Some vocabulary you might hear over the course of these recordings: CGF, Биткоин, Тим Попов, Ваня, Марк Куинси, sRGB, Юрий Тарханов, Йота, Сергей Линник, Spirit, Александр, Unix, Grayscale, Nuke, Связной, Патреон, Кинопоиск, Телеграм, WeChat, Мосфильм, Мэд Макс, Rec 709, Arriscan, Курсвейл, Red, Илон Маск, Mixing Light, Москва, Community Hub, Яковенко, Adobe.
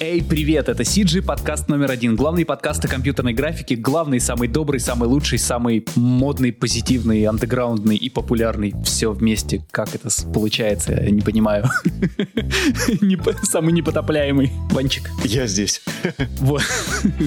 Эй, привет, это Сиджи, подкаст номер 1. Главный подкаст о компьютерной графике, главный, самый добрый, самый лучший, самый модный, позитивный, андеграундный и популярный. Все вместе, как это получается, я не понимаю. Самый непотопляемый. Ванчик. Я здесь. Вот.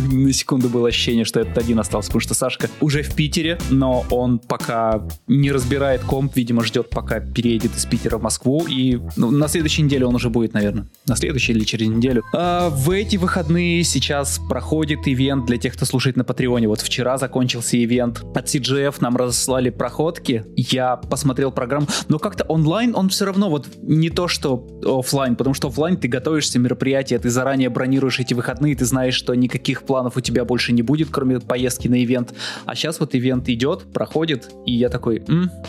На секунду было ощущение, что этот один остался, потому что Сашка уже в Питере, но он пока не разбирает комп, видимо, ждет, пока переедет из Питера в Москву, и на следующей неделе он уже будет, наверное. На следующей или через неделю. В эти выходные сейчас проходит ивент для тех, кто слушает на Патреоне. Вот вчера закончился ивент от CGF, нам разослали проходки, я посмотрел программу, но как-то онлайн он все равно вот не то, что офлайн, потому что офлайн ты готовишься мероприятия, ты заранее бронируешь эти выходные, ты знаешь, что никаких планов у тебя больше не будет, кроме поездки на ивент. А сейчас вот ивент идет, проходит, и я такой,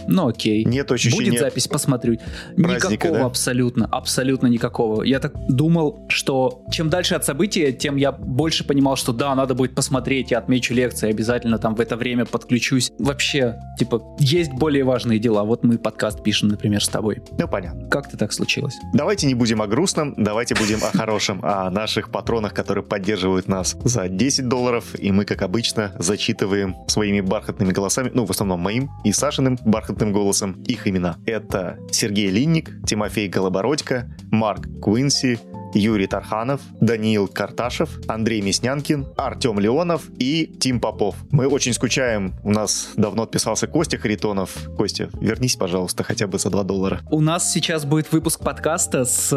ну окей. Нет ощущения. Будет запись, посмотрю. Праздника, никакого, да? абсолютно никакого. Я так думал, что чем дальше от события, тем я больше понимал, что да, надо будет посмотреть, я отмечу лекции, обязательно там в это время подключусь. Вообще, типа, есть более важные дела. Вот мы подкаст пишем, например, с тобой. Ну, понятно. Как-то так случилось. Давайте не будем о грустном, давайте будем о хорошем, о наших патронах, которые поддерживают нас за $10, и мы, как обычно, зачитываем своими бархатными голосами, ну, в основном моим и Сашиным бархатным голосом, их имена. Это Сергей Линник, Тимофей Голобородько, Марк Куинси, Юрий Тарханов, Даниил Карташев, Андрей Мяснянкин, Артем Леонов и Тим Попов. Мы очень скучаем, у нас давно отписался Костя Харитонов. Костя, вернись, пожалуйста, хотя бы за $2. У нас сейчас будет выпуск подкаста с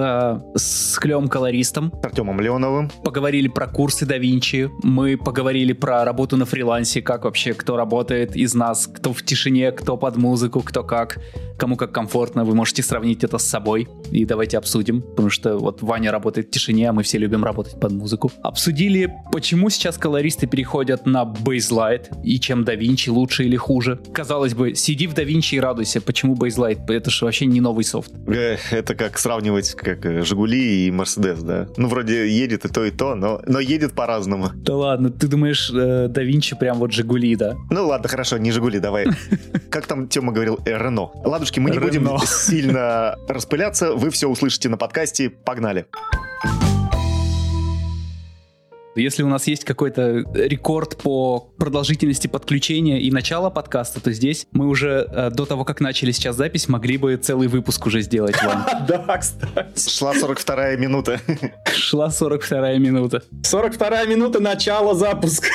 Клём-колористом. Артемом Леоновым. Поговорили про курсы DaVinci, мы поговорили про работу на фрилансе, как вообще, кто работает из нас, кто в тишине, кто под музыку, кто как, кому как комфортно, вы можете сравнить это с собой, и давайте обсудим, потому что вот Ваня работает в тишине, а мы все любим работать под музыку. Обсудили, почему сейчас колористы переходят на Baselight и чем DaVinci лучше или хуже. Казалось бы, сиди в DaVinci и радуйся. Почему Baselight? Это же вообще не новый софт. Это как сравнивать как Жигули и Мерседес, да? Ну, вроде едет и то, но едет по-разному. Да ладно, ты думаешь, DaVinci прям вот Жигули, да? Ну ладно, хорошо, не Жигули, давай. Как там Тёма говорил, Рено. Ладушки, мы не будем сильно распыляться, вы все услышите на подкасте, погнали. Если у нас есть какой-то рекорд по продолжительности подключения и начала подкаста, то здесь мы уже до того, как начали сейчас запись, могли бы целый выпуск уже сделать вам. Да, кстати. Шла 42-я минута. 42-я минута начала запуска.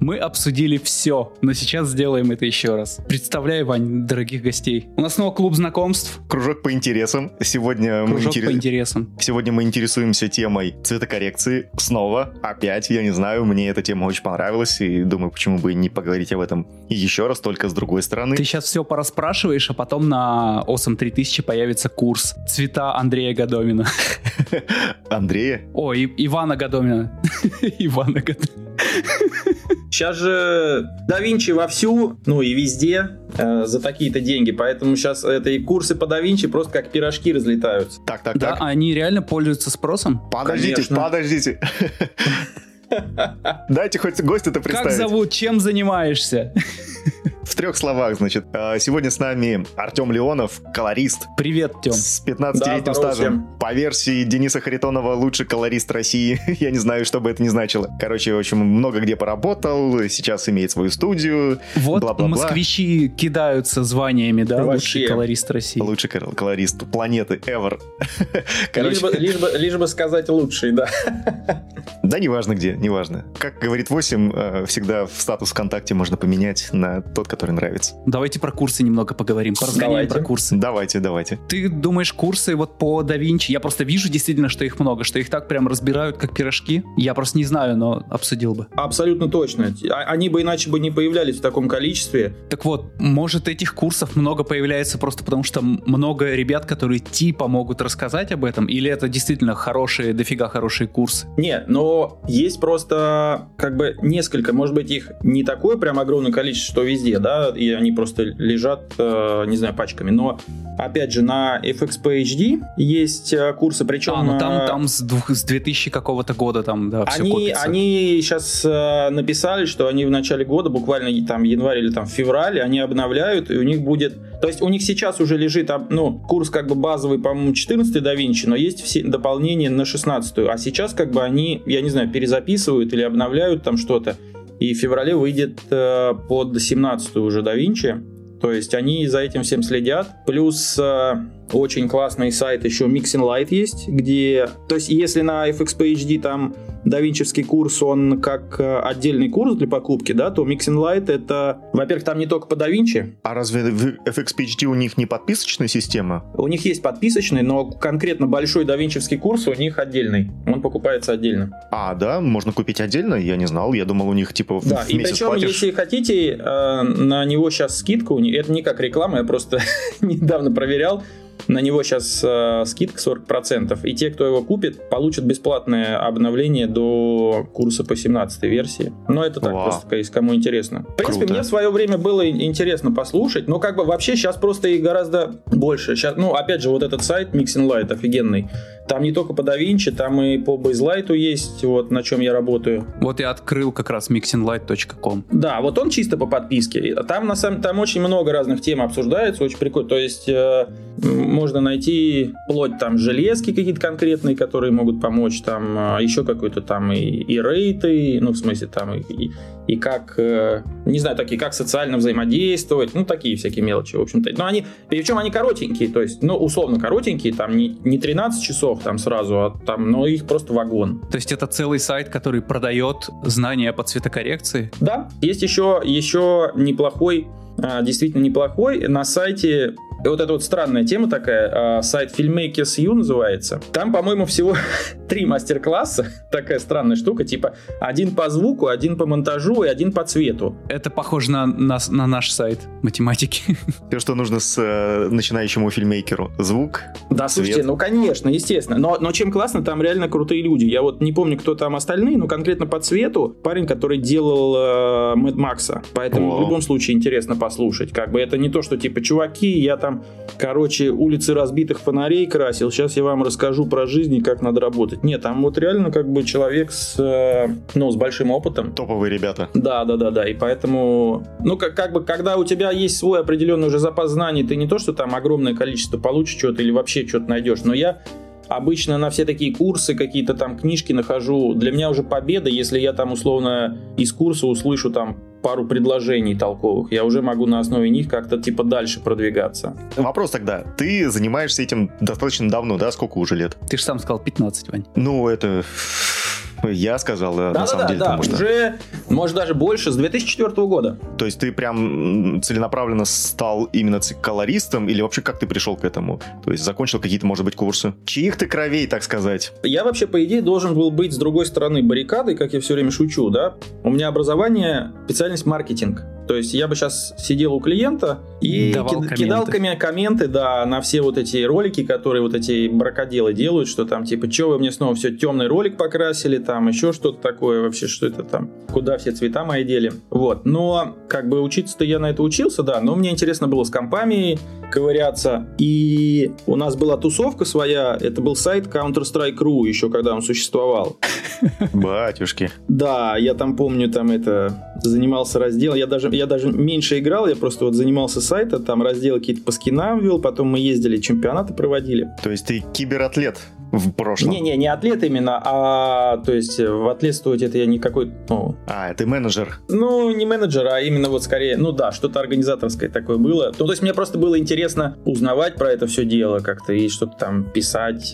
Мы обсудили все, но сейчас сделаем это еще раз. Представляю, Вань, дорогих гостей. У нас снова клуб знакомств. Кружок по интересам. Сегодня мы интересуемся темой цветокоррекции. Снова, опять, я не знаю, мне эта тема очень понравилась. И думаю, почему бы не поговорить об этом и еще раз, только с другой стороны. Ты сейчас все пораспрашиваешь, а потом на Awesome 3000 появится курс «Цвета Андрея Годомина». Андрея? О, Ивана Годомина. Ивана Годомина. Сейчас же DaVinci вовсю, ну и везде, за такие-то деньги, поэтому сейчас это и курсы по DaVinci просто как пирожки разлетаются. Так. Да, они реально пользуются спросом? Подождите. Дайте хоть гостя-то представить. Как зовут, чем занимаешься? В 3 словах, значит. Сегодня с нами Артем Леонов, колорист. Привет, Тём. С 15-летним стажем. По версии Дениса Харитонова, лучший колорист России. Я не знаю, что бы это ни значило. Короче, в общем, много где поработал, сейчас имеет свою студию. Вот бла-бла-бла. Москвичи кидаются званиями, да? Лучший колорист России. Лучший колорист планеты ever. Короче. Лишь бы сказать лучший, да. Да, неважно где. Как говорит 8, всегда в статус ВКонтакте можно поменять на тот, который нравится. Давайте про курсы немного поговорим. Поразгоняем про курсы. Давайте. Ты думаешь, курсы вот по DaVinci? Я просто вижу действительно, что их много, что их так прям разбирают, как пирожки. Я просто не знаю, но обсудил бы. Абсолютно точно. Они бы иначе бы не появлялись в таком количестве. Так вот, может, этих курсов много появляется просто потому, что много ребят, которые типа могут рассказать об этом? Или это действительно хорошие, дофига хорошие курсы? Не, но есть просто как бы несколько, может быть, их не такое прям огромное количество, что везде. да, и они просто лежат, не знаю, пачками. Но, опять же, на FXPHD есть курсы, причем... А, ну там с 2000 какого-то года там, да, все копится. Они сейчас написали, что они в начале года, буквально там январь или там февраль, они обновляют, и у них будет... То есть у них сейчас уже лежит, ну, курс как бы базовый, по-моему, 14-й DaVinci, но есть все дополнения на 16-ю. А сейчас как бы они, я не знаю, перезаписывают или обновляют там что-то. И в феврале выйдет под 17-ю уже DaVinci. То есть они за этим всем следят. Плюс очень классный сайт еще Mixing Light есть, где... То есть если на FXPHD там давинчевский курс, он как отдельный курс для покупки, да, то Mixing Light это, во-первых, там не только по DaVinci. А разве в FXPHD у них не подписочная система? У них есть подписочный, но конкретно большой давинчевский курс у них отдельный. Он покупается отдельно. А, да? Можно купить отдельно? Я не знал. Я думал, у них типа в месяц платишь. Да, и причем, если хотите, на него сейчас скидка. Это не как реклама, я просто недавно проверял. На него сейчас скидка 40%, и те, кто его купит, получат бесплатное обновление до курса по 17-й версии. Но это так, просто, если кому интересно. В принципе, круто. Мне в свое время было интересно послушать, но как бы вообще сейчас просто и гораздо больше. Сейчас, ну, опять же, вот этот сайт Mixing Light офигенный. Там не только по DaVinci, там и по Baselite есть, вот на чем я работаю. Вот я открыл как раз mixinglight.com. Да, вот он чисто по подписке. Там на самом деле там очень много разных тем обсуждается, очень прикольно. То есть можно найти вплоть там железки какие-то конкретные, которые могут помочь, там еще какой-то там и рейты, ну в смысле там и как, не знаю, такие, как социально взаимодействовать, ну такие всякие мелочи, в общем-то. Но они, причем они коротенькие, то есть, ну условно коротенькие, там не 13 часов, там сразу, а там, но их просто вагон. То есть это целый сайт, который продает знания по цветокоррекции? Да, есть еще неплохой, действительно неплохой на сайте. Вот это вот странная тема такая, сайт Filmmakers.ru называется. Там, по-моему, всего 3 мастер-класса. Такая странная штука, типа один по звуку, один по монтажу и один по цвету. Это похоже на наш сайт математики. Все, что нужно с начинающему фильммейкеру. Звук, да, цвет. Слушайте, ну, конечно, естественно. Но чем классно, там реально крутые люди. Я вот не помню, кто там остальные, но конкретно по цвету парень, который делал Мэд Макса. Поэтому в любом случае интересно послушать. Как бы это не то, что типа, чуваки, я там короче, улицы разбитых фонарей красил. Сейчас я вам расскажу про жизнь и как надо работать. Нет, там вот реально как бы человек с большим опытом. Топовые ребята. Да. И поэтому, ну как бы, когда у тебя есть свой определенный уже запас знаний, ты не то, что там огромное количество получишь что-то или вообще что-то найдешь, но я обычно на все такие курсы, какие-то там книжки нахожу. Для меня уже победа, если я там условно из курса услышу там пару предложений толковых. Я уже могу на основе них как-то типа дальше продвигаться. Вопрос тогда. Ты занимаешься этим достаточно давно, да? Сколько уже лет? Ты же сам сказал 15, Вань. Ну, это... Я сказал, на самом деле, потому что... уже, может, даже больше, с 2004 года. То есть ты прям целенаправленно стал именно колористом, или вообще как ты пришел к этому? То есть закончил какие-то, может быть, курсы? Чьих ты кровей, так сказать? Я вообще, по идее, должен был быть с другой стороны баррикады, как я все время шучу, да? У меня образование, специальность маркетинг. То есть я бы сейчас сидел у клиента и кидал комменты, да, на все вот эти ролики, которые вот эти бракоделы делают, что там типа, че вы мне снова все темный ролик покрасили, там еще что-то такое вообще, что это там, куда все цвета мои дели. Вот, но как бы учиться-то я на это учился, да, но мне интересно было с компами ковыряться. И у нас была тусовка своя, это был сайт Counter-Strike.ru, еще когда он существовал. Батюшки. Да, я там помню, там это, занимался разделом, я даже меньше играл, я просто вот занимался сайта, там разделы какие-то по скинам вел, потом мы ездили, чемпионаты проводили. То есть ты кибератлет в прошлом? Не атлет именно, а то есть в атлетствовать это я не какой-то... ты менеджер? Ну, не менеджер, а именно вот скорее, ну да, что-то организаторское такое было. Ну, то есть мне просто было интересно узнавать про это все дело как-то и что-то там писать,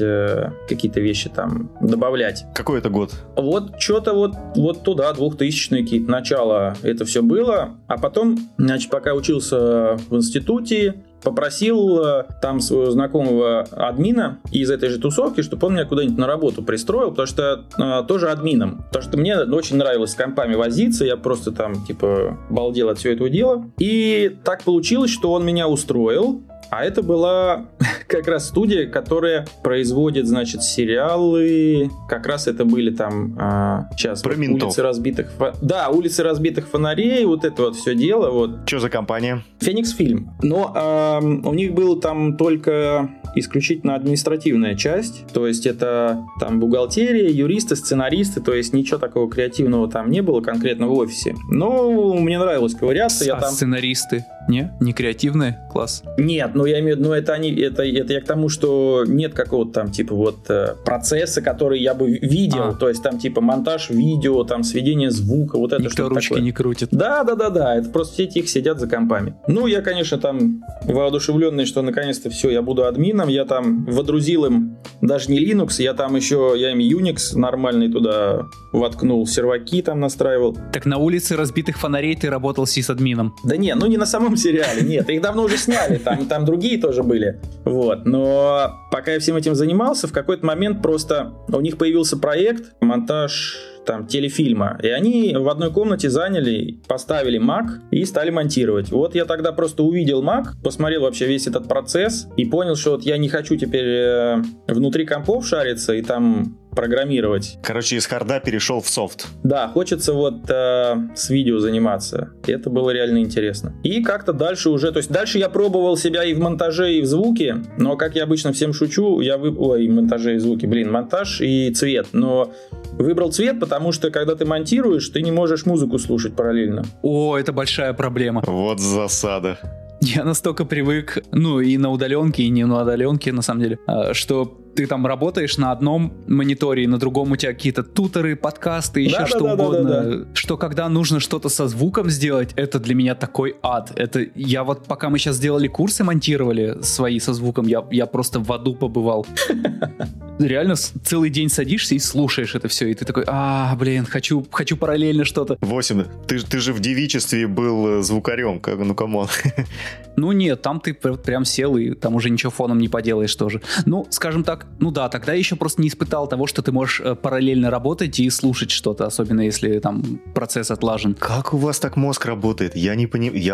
какие-то вещи там добавлять. Какой это год? Вот что-то вот туда, 2000-е какие-то, начало это все было. А потом, значит, пока учился в институте, попросил там своего знакомого админа из этой же тусовки, чтобы он меня куда-нибудь на работу пристроил, потому что тоже админом. Потому что мне очень нравилось с компами возиться, я просто там, типа, балдел от всего этого дела. И так получилось, что он меня устроил. А это была как раз студия, которая производит, значит, сериалы. Как раз это были там сейчас про вот, улицы разбитых, да, улицы разбитых фонарей, вот это вот все дело. Вот. Что за компания? Феникс Фильм. Но у них был там только исключительно административная часть, то есть это там бухгалтерия, юристы, сценаристы, то есть ничего такого креативного там не было конкретно в офисе. Но мне нравилось ковыряться. Я там... сценаристы? Не? Не креативные? Класс. Нет, ну я имею в виду, ну это они, это я к тому, что нет какого-то там типа вот процесса, который я бы видел, то есть там типа монтаж видео, там сведение звука, вот это что-то такое. Никто ручки не крутит. Да, это просто все тихо сидят за компами. Ну я, конечно, там воодушевленный, что наконец-то все, я буду админом, я там водрузил им даже не Linux, я там еще, я им Unix нормальный туда воткнул, серваки там настраивал. Так на улице разбитых фонарей ты работал сисадмином? Да не, ну не на самом сериале, нет, их давно уже сняли, там другие тоже были, вот, но пока я всем этим занимался, в какой-то момент просто у них появился проект, монтаж там телефильма, и они в одной комнате заняли, поставили Mac и стали монтировать. Вот я тогда просто увидел Mac, посмотрел вообще весь этот процесс и понял, что вот я не хочу теперь внутри компов шариться и там программировать. Короче, из харда перешел в софт. Да, хочется вот с видео заниматься. Это было реально интересно. И как-то дальше уже, то есть дальше я пробовал себя и в монтаже, и в звуке, но, как я обычно всем шучу, я выбрал... Ой, и в монтаже, и в звуке, блин, монтаж и цвет. Но выбрал цвет, потому что, когда ты монтируешь, ты не можешь музыку слушать параллельно. О, это большая проблема. Вот засада. Я настолько привык, ну, и на удаленке, и не на удаленке, на самом деле, что... ты там работаешь на одном мониторе, на другом у тебя какие-то туторы, подкасты, еще что угодно. Что когда нужно что-то со звуком сделать, это для меня такой ад. Это я вот пока мы сейчас делали курсы, монтировали свои со звуком, я просто в аду побывал. Реально целый день садишься и слушаешь это все, и ты такой, блин, хочу параллельно что-то. 8. Ты же в девичестве был звукарем, как, ну камон. Ну нет, там ты прям сел, и там уже ничего фоном не поделаешь тоже. Ну, скажем так, ну да, тогда я еще просто не испытал того, что ты можешь параллельно работать и слушать что-то, особенно если там процесс отлажен. Как у вас так мозг работает? Я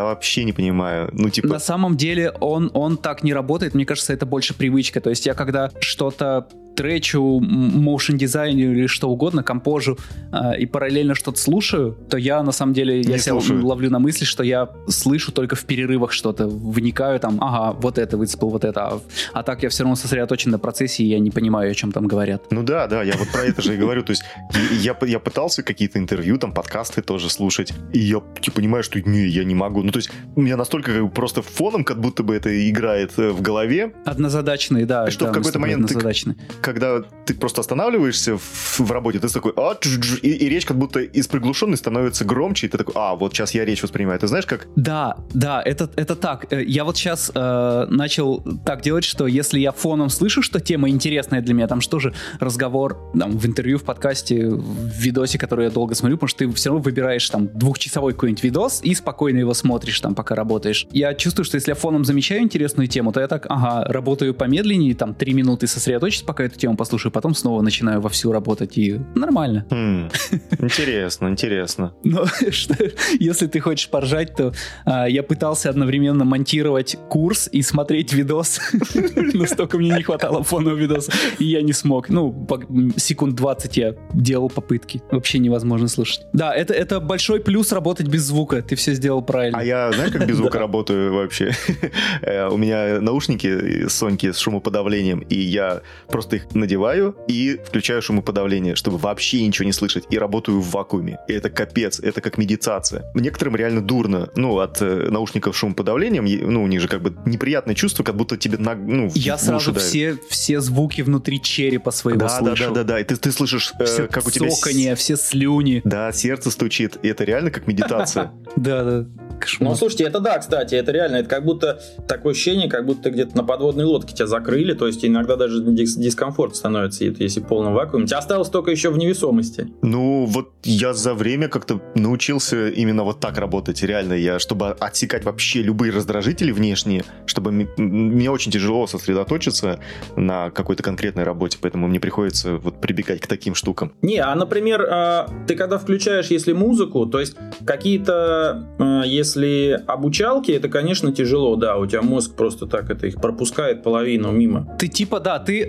вообще не понимаю. Ну, типа... На самом деле он так не работает, мне кажется, это больше привычка. То есть я когда что-то тречу, моушн-дизайню или что угодно, композу, и параллельно что-то слушаю, то я, на самом деле, я себя ловлю на мысли, что я слышу только в перерывах что-то, вникаю там, вот это выцепил, вот это, а так я все равно сосредоточен на процессе, и я не понимаю, о чем там говорят. Ну да, я вот про это же и говорю, то есть я пытался какие-то интервью, там, подкасты тоже слушать, и я понимаю, что не, я не могу, ну то есть у меня настолько просто фоном, как будто бы это играет в голове. Однозадачный, да. Что в какой-то момент ты... Когда ты просто останавливаешься в работе, ты такой, и речь как будто из приглушенной становится громче, и ты такой, вот сейчас я речь воспринимаю. Ты знаешь как? Да, это так. Я вот сейчас начал так делать, что если я фоном слышу, что тема интересная для меня, там что же разговор там, в интервью, в подкасте, в видосе, который я долго смотрю, потому что ты все равно выбираешь там двухчасовой какой-нибудь видос и спокойно его смотришь там, пока работаешь. Я чувствую, что если я фоном замечаю интересную тему, то я так, работаю помедленнее, там 3 минуты сосредоточусь, пока эту тему послушаю, потом снова начинаю вовсю работать, и нормально. Интересно. Но если ты хочешь поржать, то я пытался одновременно монтировать курс и смотреть видос. Настолько мне не хватало фонового видоса, и я не смог. Ну, секунд 20 я делал попытки. Вообще невозможно слушать. Да, это большой плюс работать без звука. Ты все сделал правильно. А я, знаешь, как без звука работаю вообще? У меня наушники Соньки с шумоподавлением, и я просто их надеваю и включаю шумоподавление, чтобы вообще ничего не слышать, и работаю в вакууме. И это капец, это как медитация. Некоторым реально дурно, ну, от наушников с шумоподавлением, ну, у них же как бы неприятное чувство, как будто тебе я в сразу уши все звуки внутри черепа своего слышу. Да, и ты слышишь, все как у тебя... Соканье, все слюни. Да, сердце стучит, и это реально как медитация. Да. Кошмар. Ну, слушайте, это да, кстати, это реально, это как будто такое ощущение, как будто где-то на подводной лодке тебя закрыли, то есть иногда даже дискомфорт становится, если в полном вакууме. Тебя осталось только еще в невесомости. Ну, вот я за время как-то научился именно вот так работать, реально, чтобы отсекать вообще любые раздражители внешние, чтобы мне очень тяжело сосредоточиться на какой-то конкретной работе, поэтому мне приходится вот прибегать к таким штукам. Не, например, ты когда включаешь, если музыку, то есть какие-то, если обучалки, это, конечно, тяжело, да, у тебя мозг просто так это их пропускает половину мимо. Ты типа, да, ты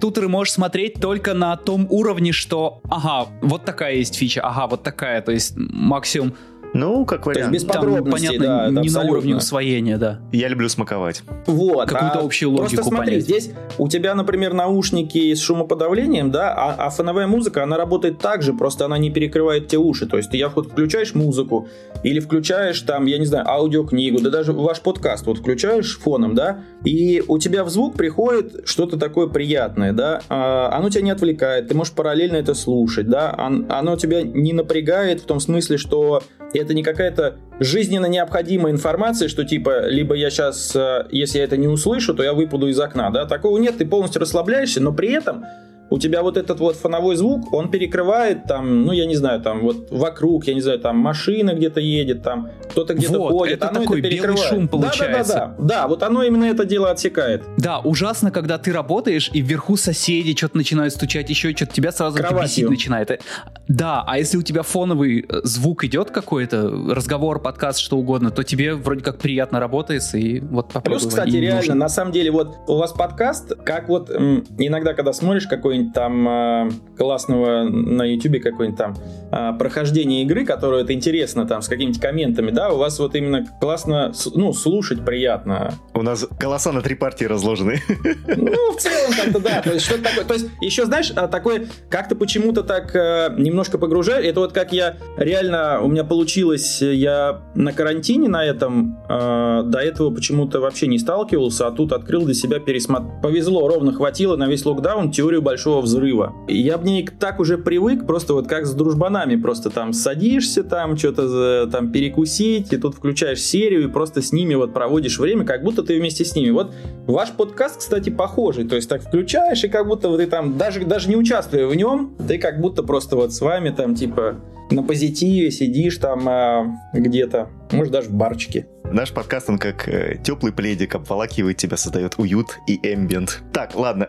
тутеры можешь смотреть только на том уровне, что, ага, вот такая есть фича, ага, вот такая, то есть максимум. Ну, как вариант. Без подробностей, там, понятно, да, не абсолютно. На уровне усвоения, да. Я люблю смаковать. Вот. Какую-то общую логику просто смотри, понять. Здесь у тебя, например, наушники с шумоподавлением, да, а фоновая музыка, она работает так же, просто она не перекрывает те уши. То есть ты хоть включаешь музыку или включаешь там, я не знаю, аудиокнигу, да даже ваш подкаст вот включаешь фоном, да, и у тебя в звук приходит что-то такое приятное, да, оно тебя не отвлекает, ты можешь параллельно это слушать, да, оно тебя не напрягает в том смысле, что... Это не какая-то жизненно необходимая информация, что типа, либо я сейчас, если я это не услышу, то я выпаду из окна, да, такого нет, ты полностью расслабляешься, но при этом у тебя вот этот вот фоновой звук, он перекрывает там, ну, я не знаю, там вот вокруг, я не знаю, там машина где-то едет, там кто-то где-то вот, ходит. Это такой это белый шум получается. Да, вот оно именно это дело отсекает. Да, ужасно, когда ты работаешь, и вверху соседи что-то начинают стучать, еще что-то, тебя сразу бесить начинает. Да, а если у тебя фоновый звук идет какой-то, разговор, подкаст, что угодно, то тебе вроде как приятно работается, и вот попробуй. Плюс, кстати, реально, нужно. На самом деле, вот у вас подкаст, как вот иногда, когда смотришь какой-нибудь там классного на ютубе какое-нибудь там прохождение игры, которое это интересно там с какими-то комментами, да, у вас вот именно классно, ну, слушать приятно. У нас голоса на три партии разложены. Ну, в целом как-то да, то есть что-то такое, то есть еще, знаешь, такое как-то почему-то так немножко погружает, это вот как я реально, у меня получилось, я на карантине на этом до этого почему-то вообще не сталкивался, а тут открыл для себя повезло, ровно хватило на весь локдаун теорию большого взрыва. Я к ней так уже привык, просто вот как с дружбанами, просто там садишься, там что-то там перекусить, и тут включаешь серию и просто с ними вот проводишь время, как будто ты вместе с ними. Вот ваш подкаст, кстати, похожий, то есть так включаешь, и как будто вот ты там, даже не участвуя в нем, ты как будто просто вот с вами там типа на позитиве сидишь там где-то, может даже в барчике. Наш подкаст, он как теплый пледик, обволакивает тебя, создает уют и эмбиент. Так, ладно,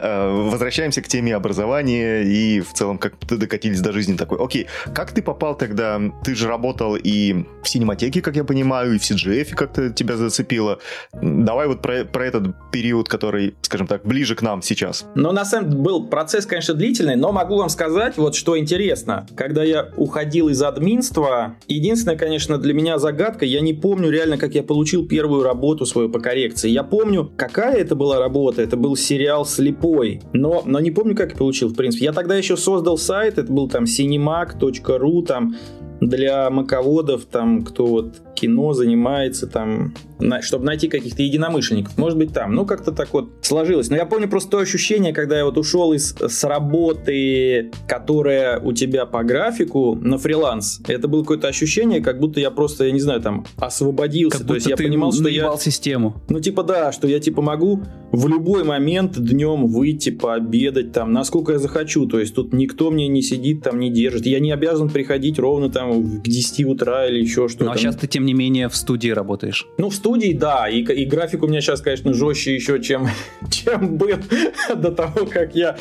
возвращаемся к теме образования и в целом как ты докатились до жизни такой. Окей, как ты попал тогда? Ты же работал и в Синематеке, как я понимаю, и в CGF как-то тебя зацепило. Давай вот про этот период, который, скажем так, ближе к нам сейчас. Ну, на самом деле, был процесс, конечно, длительный, но могу вам сказать, вот что интересно. Когда я уходил из админства, единственное, конечно, для меня загадка, я не помню реально, как я получил первую работу свою по коррекции. Я помню, какая это была работа, это был сериал «Слепой», но не помню, как я получил, в принципе. Я тогда еще создал сайт, это был там cinemac.ru, там для маководов, там, кто вот кино занимается, там, чтобы найти каких-то единомышленников. Может быть, там, ну, как-то так вот сложилось. Но я помню просто то ощущение, когда я вот ушел с работы, которая у тебя по графику, на фриланс. Это было какое-то ощущение, как будто я просто, я не знаю, там, освободился. Как то есть я понимал, что я... систему. Ну, типа, да, что я, типа, могу в любой момент днем выйти, пообедать, там, насколько я захочу. То есть тут никто мне не сидит, там, не держит. Я не обязан приходить ровно, там, к 10 утра или еще что-то. Ну, а сейчас ты, тем не менее, в студии работаешь. Ну, в студии, да, и график у меня сейчас, конечно, жестче еще, чем был до того, как я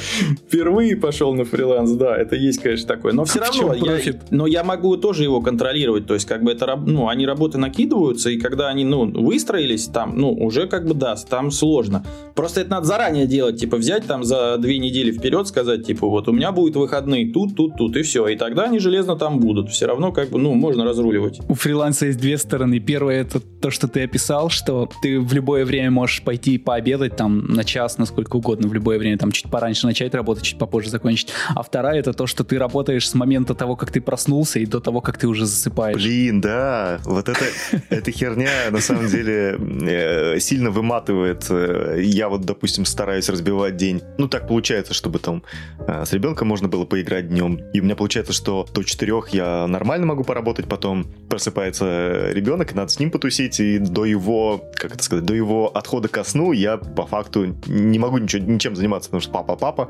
впервые пошел на фриланс, да, это есть, конечно, такое. Но все равно, я могу тоже его контролировать, то есть, как бы, это, ну, они работы накидываются, и когда они, ну, выстроились, там, ну, уже, как бы, да, там сложно. Просто это надо заранее делать, типа, взять там за 2 недели вперед, сказать, типа, вот, у меня будут выходные тут, и все, и тогда они железно там будут, все равно, как бы, ну, можно разруливать. У фриланса есть 2 стороны. Первое, это то, что ты описал, что ты в любое время можешь пойти пообедать там на час, на сколько угодно, в любое время, там чуть пораньше начать работать, чуть попозже закончить. А вторая, это то, что ты работаешь с момента того, как ты проснулся, и до того, как ты уже засыпаешь. Блин, да, вот эта херня на самом деле сильно выматывает. Я вот, допустим, стараюсь разбивать день. Ну, так получается, чтобы там с ребенком можно было поиграть днем. И у меня получается, что до 4 я нормально могу поработать, потом просыпается ребенок, и надо с ним потусить, и до его отхода ко сну я по факту не могу ничем заниматься, потому что папа.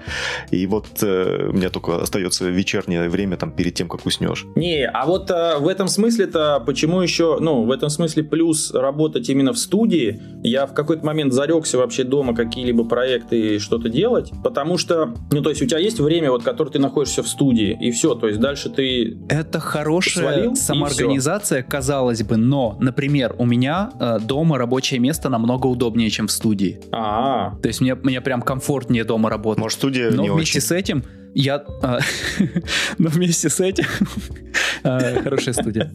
И вот у меня только остается вечернее время там перед тем, как уснешь. Не, а вот в этом смысле-то почему еще, ну, в этом смысле плюс работать именно в студии, я в какой-то момент зарекся вообще дома какие-либо проекты и что-то делать, потому что, ну, то есть у тебя есть время, вот, которое ты находишься в студии, и все, то есть дальше ты... Это хорошо. хорошая свалил, самоорганизация, казалось бы, но, например, у меня дома рабочее место намного удобнее, чем в студии. А-а-а. То есть мне прям комфортнее дома работать. Может, студия но не вместе очень. С этим я... Но вместе с этим... Хорошая студия.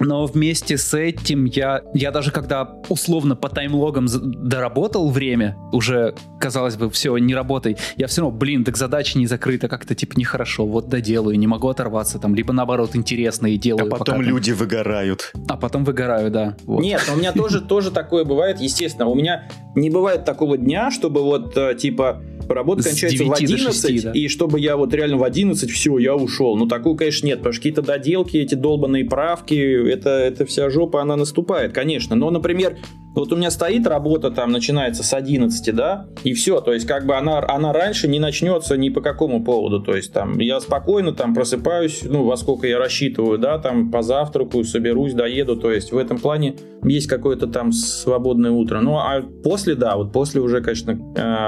Но вместе с этим я даже когда условно по таймлогам доработал время, уже, казалось бы, все, не работай, я все равно, так задача не закрыта, как-то типа нехорошо, вот доделаю, не могу оторваться там, либо наоборот интересно и делаю. А потом пока, люди там... выгорают. А потом выгораю, да. Вот. Нет, у меня тоже такое бывает, естественно. У меня не бывает такого дня, чтобы вот типа... Работа кончается в 11, 6, да. И чтобы я вот реально в 11, все, я ушел. Ну, такого, конечно, нет, потому что какие-то доделки, эти долбанные правки, это вся жопа, она наступает, конечно. Но, например, вот у меня стоит работа, там, начинается с 11, да, и все, то есть, как бы она раньше не начнется ни по какому поводу, то есть, там, я спокойно, там, просыпаюсь, ну, во сколько я рассчитываю, да, там, позавтракаю, соберусь, доеду, то есть, в этом плане есть какое-то там свободное утро, ну, а после, да, вот после уже, конечно,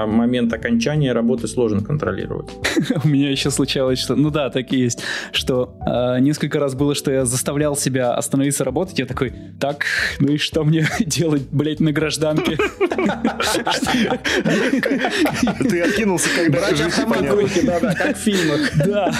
момент окончания работы сложно контролировать. У меня еще случалось, что... Ну да, так и есть, что несколько раз было, что я заставлял себя остановиться работать, я такой, так, ну и что мне делать, блять, на гражданке? Ты откинулся, как дурачок, да, как в фильмах. Да.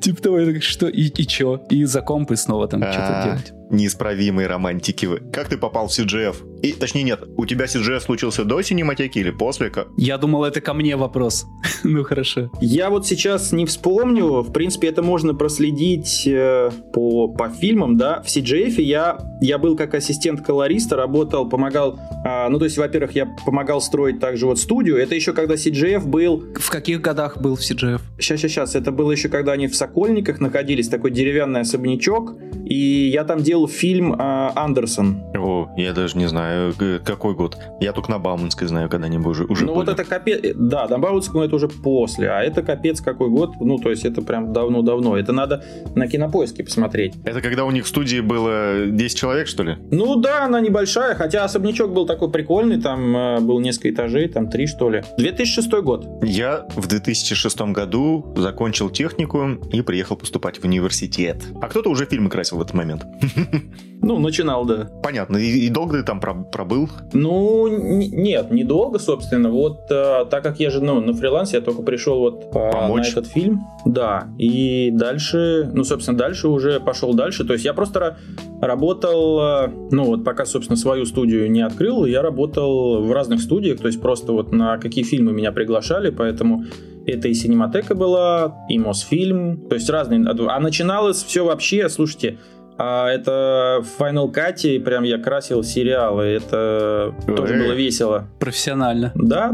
Типа того, я так, что, и чё? И за комп, и снова там что-то делать. Неисправимые романтики вы. Как ты попал в CGF? И, точнее, нет, у тебя CGF случился до Синематеки или после? Я думал, это ко мне вопрос. Ну, хорошо. Я вот сейчас не вспомню. В принципе, это можно проследить по фильмам, да. В CGF я был как ассистент колориста, работал, помогал... Ну, то есть, во-первых, я помогал строить также вот студию. Это еще когда CGF был... В каких годах был в CGF? Сейчас. Это было еще когда они в Сокольниках находились, такой деревянный особнячок. И я там делал фильм «Андерсон». О, я даже не знаю, какой год. Я только на Бауманской знаю, когда-нибудь уже. Ну, были. Вот это капец... Да, на Бауманском это уже после. А это капец какой год. Ну, то есть, это прям давно-давно. Это надо на Кинопоиске посмотреть. Это когда у них в студии было 10 человек, что ли? Ну, да, она небольшая. Хотя особнячок был такой прикольный. Там было несколько этажей, там 3, что ли. 2006 год. Я в 2006 году закончил техникум и приехал поступать в университет. А кто-то уже фильмы красил в этот момент. Ну, начинал, да. Понятно. И долго ты там пробыл? Ну, нет, недолго, собственно. Вот так как я же на фрилансе, я только пришел вот на этот фильм. Да. И дальше, ну, собственно, уже пошел дальше. То есть я просто работал, ну, вот пока, собственно, свою студию не открыл, я работал в разных студиях, то есть просто вот на какие фильмы меня приглашали, поэтому... Это и Синематека была, и Мосфильм, то есть разные. А начиналось все вообще, слушайте, это в Final Cut, прям я красил сериалы, это тоже было весело. Профессионально. Да.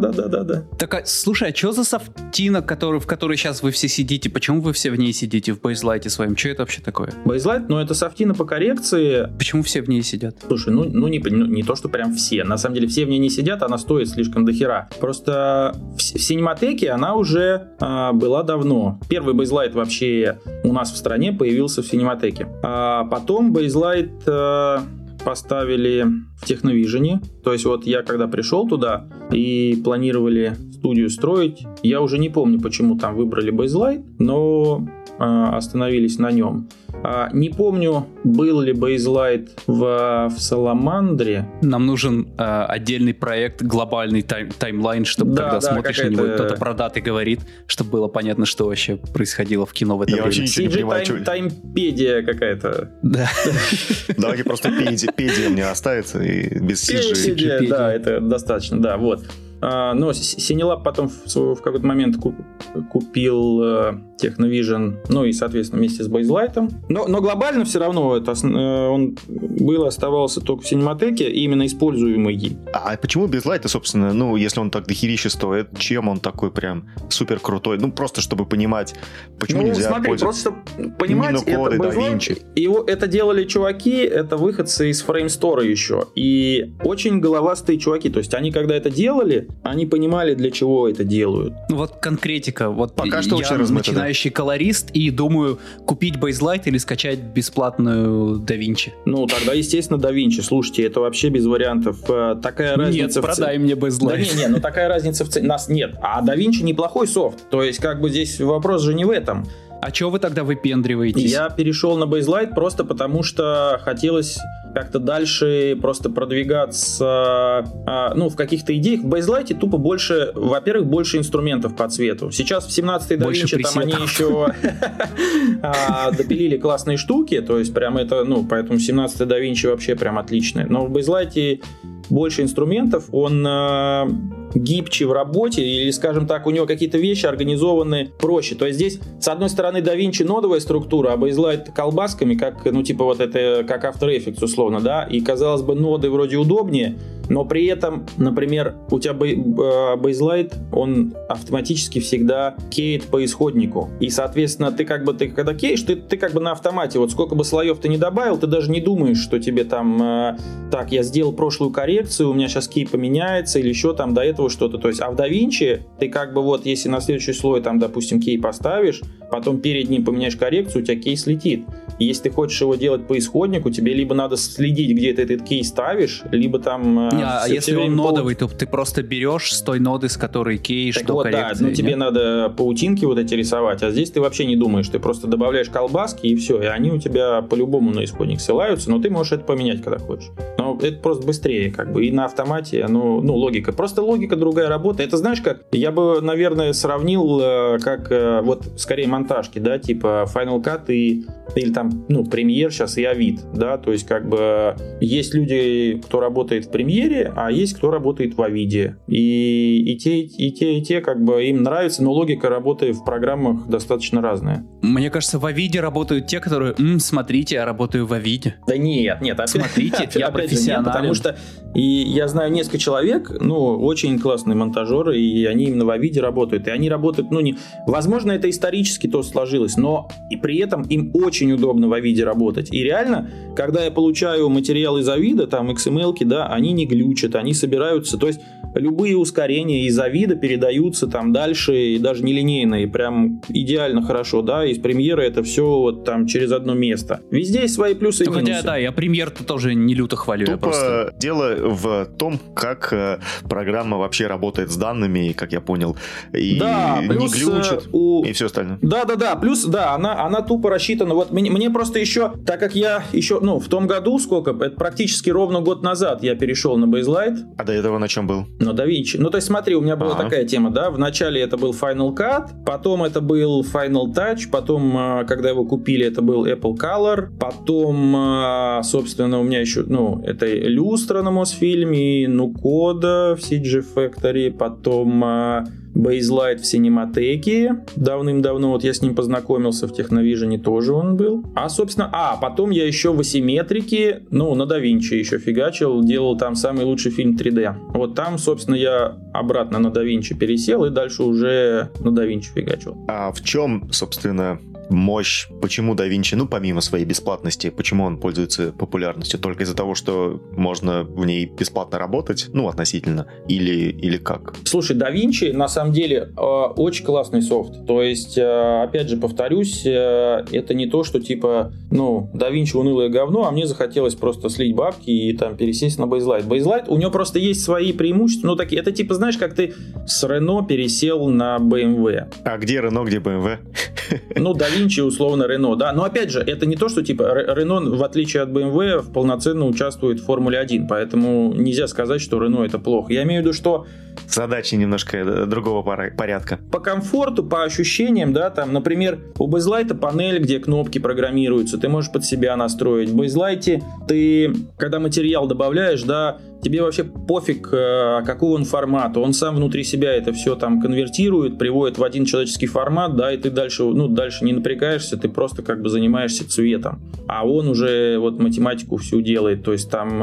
Так, слушай, а что за софтина, в которой сейчас вы все сидите? Почему вы все в ней сидите, в Baselight своем? Что это вообще такое? Baselight? Ну, это софтина по коррекции. Почему все в ней сидят? Слушай, не то, что прям все. На самом деле все в ней не сидят, она стоит слишком дохера. Просто в Синематеке она уже была давно. Первый Baselight вообще у нас в стране появился в Синематеке. Потом Baselight поставили в Техновижене. То есть вот я когда пришел туда и планировали студию строить, я уже не помню, почему там выбрали Baselight, но остановились на нем. Не помню, был ли Baselight в Саламандре. Нам нужен отдельный проект, глобальный таймлайн, чтобы когда смотришь на него, кто-то про даты говорит, чтобы было понятно, что вообще происходило в кино в это время. CG таймпедия какая-то. Да. Давайте просто педия мне оставится и без CG. Да, это достаточно, да, вот. Но Синелаб потом в какой-то момент купил Техновижн, ну и, соответственно, вместе с Baselight. Но глобально все равно это, он был и оставался только в Синематеке, именно используемый. А почему Baselight, собственно, ну, если он так дохерище стоит, чем он такой прям супер крутой? Ну, просто чтобы понимать, почему нельзя пользоваться. Просто понимать, это DaVinci. Его это делали чуваки, это выходцы из Фреймстора еще. И очень головастые чуваки, то есть они, когда это делали, они понимали, для чего это делают. Ну вот конкретика. Вот пока что я начинающий колорист и думаю, купить Baselight или скачать бесплатную DaVinci. Ну, тогда, естественно, DaVinci. Слушайте, это вообще без вариантов. Такая разница... Нет, продай мне Baselight. Да не, ну такая разница в цене. Нас нет. А DaVinci неплохой софт. То есть, как бы здесь вопрос же не в этом. А чего вы тогда выпендриваетесь? Я перешел на Baselight просто потому, что хотелось как-то дальше просто продвигаться, ну, в каких-то идеях. В Baselight тупо больше, во-первых, больше инструментов по цвету. Сейчас в 17-й DaVinci там они еще допилили классные штуки, то есть прям это, ну, поэтому 17-й DaVinci вообще прям отличный. Но в Baselight больше инструментов, он гибче в работе, или, скажем так, у него какие-то вещи организованы проще. То есть здесь, с одной стороны, DaVinci нодовая структура, а Baselight колбасками, как, ну, типа вот это, как After Effects, условно, да, и, казалось бы, ноды вроде удобнее, но при этом, например, у тебя Baselight, он автоматически всегда кейт по исходнику, и, соответственно, ты как бы, ты когда кейшь, ты как бы на автомате, вот сколько бы слоев ты не добавил, ты даже не думаешь, что тебе там, так, я сделал прошлую коррекцию, у меня сейчас кей поменяется, или еще там до этого что-то, то есть, а в DaVinci ты как бы вот, если на следующий слой там, допустим, кей поставишь, потом перед ним поменяешь коррекцию, у тебя кей слетит, и если ты хочешь его делать по исходнику, тебе либо надо следить, где ты этот кей ставишь, либо там... А если он нодовый, то ты просто берешь с той ноды, с которой кейш, так до вот, коррекции. Да, ну тебе надо паутинки вот эти рисовать, а здесь ты вообще не думаешь, ты просто добавляешь колбаски и все, и они у тебя по-любому на исходник ссылаются, но ты можешь это поменять, когда хочешь. Но это просто быстрее, как бы, и на автомате, оно, ну, логика. Просто логика, другая работа. Это знаешь как, я бы, наверное, сравнил как, вот, скорее монтажки, да, типа Final Cut и, или там, ну, Premiere сейчас и Avid, да, то есть как бы есть люди, кто работает в Premiere, а есть кто работает в Авиде. И те, как бы им нравится, но логика работы в программах достаточно разная. Мне кажется, в Авиде работают те, которые смотрите, я работаю в Авиде. Да нет, смотрите, я профессионал. Потому что я знаю несколько человек, ну, очень классные монтажеры, и они именно в Авиде работают. И они работают, ну, не... возможно, это исторически то сложилось, но и при этом им очень удобно в Авиде работать. И реально, когда я получаю материал из Авида, там XML-ки, да, они не глючат, они собираются, то есть любые ускорения из Авида передаются там дальше, и даже нелинейные, прям идеально хорошо, да, из Премьеры это все вот там через одно место. Везде есть свои плюсы и минусы. Хотя, да, я Премьер-то тоже не люто хвалю. Тупо я просто... дело в том, как программа вообще работает с данными, как я понял, и да, плюс не глючит, и все остальное. Да, плюс, да, она тупо рассчитана, вот мне просто еще, так как я еще, ну, в том году сколько, это практически ровно год назад я перешел на Baselight. А до этого на чем был? На DaVinci. Ну, то есть, смотри, у меня была такая тема, да, вначале это был Final Cut, потом это был Final Touch, потом, когда его купили, это был Apple Color, потом, собственно, у меня еще, ну, это люстра на Мосфильме, ну, кода в Сиджи Factory, потом... Baselight в Синематеке давным-давно, вот я с ним познакомился в Техновижене, тоже он был. А, собственно, потом я еще в асимметрике, ну, на DaVinci еще фигачил, делал там самый лучший фильм 3D. Вот там, собственно, я обратно на DaVinci пересел и дальше уже на DaVinci фигачил. А в чем, собственно, мощь? Почему DaVinci, ну, помимо своей бесплатности, почему он пользуется популярностью? Только из-за того, что можно в ней бесплатно работать? Ну, относительно. Или как? Слушай, DaVinci, на самом деле, очень классный софт. То есть, опять же, повторюсь, это не то, что, типа, ну, DaVinci унылое говно, а мне захотелось просто слить бабки и там пересесть на Baselight. Baselight, у него просто есть свои преимущества, ну, такие, это типа, знаешь, как ты с Renault пересел на BMW. А где Renault, где BMW? Ну, DaVinci, условно, Renault, да. Но, опять же, это не то, что, типа, Renault, в отличие от BMW, полноценно участвует в Формуле 1, поэтому нельзя сказать, что Renault это плохо. Я имею в виду, что... Задачи немножко другого порядка. По комфорту, по ощущениям, да, там, например, у Baselight панель, где кнопки программируются, ты можешь под себя настроить. В Baselight ты, когда материал добавляешь, да, тебе вообще пофиг, какого он формата. Он сам внутри себя это все там конвертирует, приводит в один человеческий формат, да, и ты дальше, ну, дальше не напрягаешься, ты просто как бы занимаешься цветом. А он уже вот математику всю делает. То есть там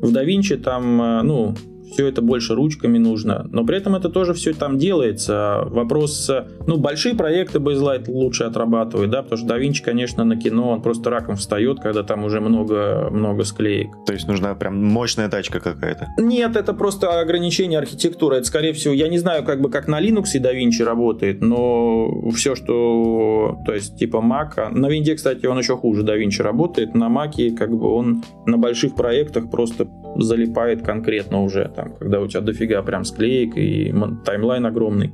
в DaVinci там, ну... все это больше ручками нужно, но при этом это тоже все там делается. Вопрос, ну, большие проекты Baselight лучше отрабатывает, да, потому что DaVinci, конечно, на кино, он просто раком встает, когда там уже много склеек. То есть нужна прям мощная тачка какая-то? Нет, это просто ограничение архитектуры, это, скорее всего, я не знаю, как бы, как на Linux и DaVinci работает, но все, что, то есть, типа Mac, на Винде, кстати, он еще хуже DaVinci работает, на Mac, как бы, он на больших проектах просто залипает конкретно уже, когда у тебя дофига прям склеек и таймлайн огромный.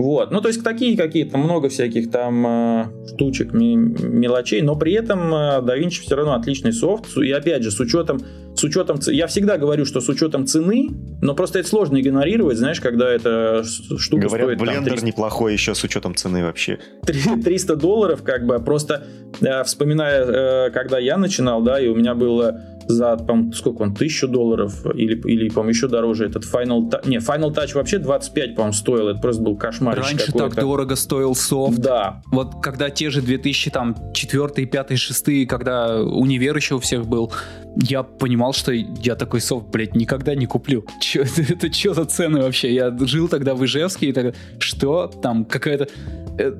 Вот, ну то есть такие какие-то много всяких там штучек, мелочей, но при этом DaVinci все равно отличный софт, и опять же с учетом, я всегда говорю, что с учетом цены, но просто это сложно игнорировать, знаешь, когда эта штука говорят, стоит... Говорят, блендер 300... неплохой еще с учетом цены вообще. $300 как бы, просто вспоминая, когда я начинал, да, и у меня было... за, по-моему, сколько он, $1000 или по-моему, еще дороже этот Final Touch вообще 25, по-моему, стоил, это просто был кошмар. Раньше какой-то. Так дорого стоил софт. Да. Вот когда те же 2004, 5, 6, когда универ еще у всех был, я понимал, что я такой софт, блядь, никогда не куплю. Это что за цены вообще? Я жил тогда в Ижевске, и так, что там какая-то...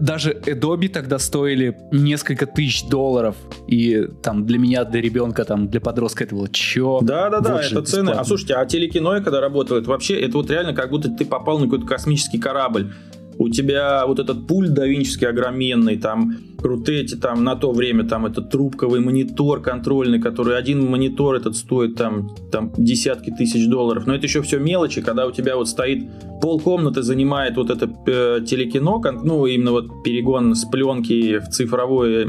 Даже Adobe тогда стоили несколько тысяч $1000, и там для меня, для ребенка, там для подростка это было чё? Да-да-да, вот это цены. А слушайте, а телекино, я когда работал, это вообще, это вот реально как будто ты попал на какой-то космический корабль. У тебя вот этот пульт давинческий огроменный, там крутые эти, там на то время там этот трубковый монитор контрольный, который один монитор этот стоит там десятки тысяч $1000. Но это еще все мелочи, когда у тебя вот стоит полкомнаты занимает вот это телекино, ну именно вот перегон с пленки в цифровое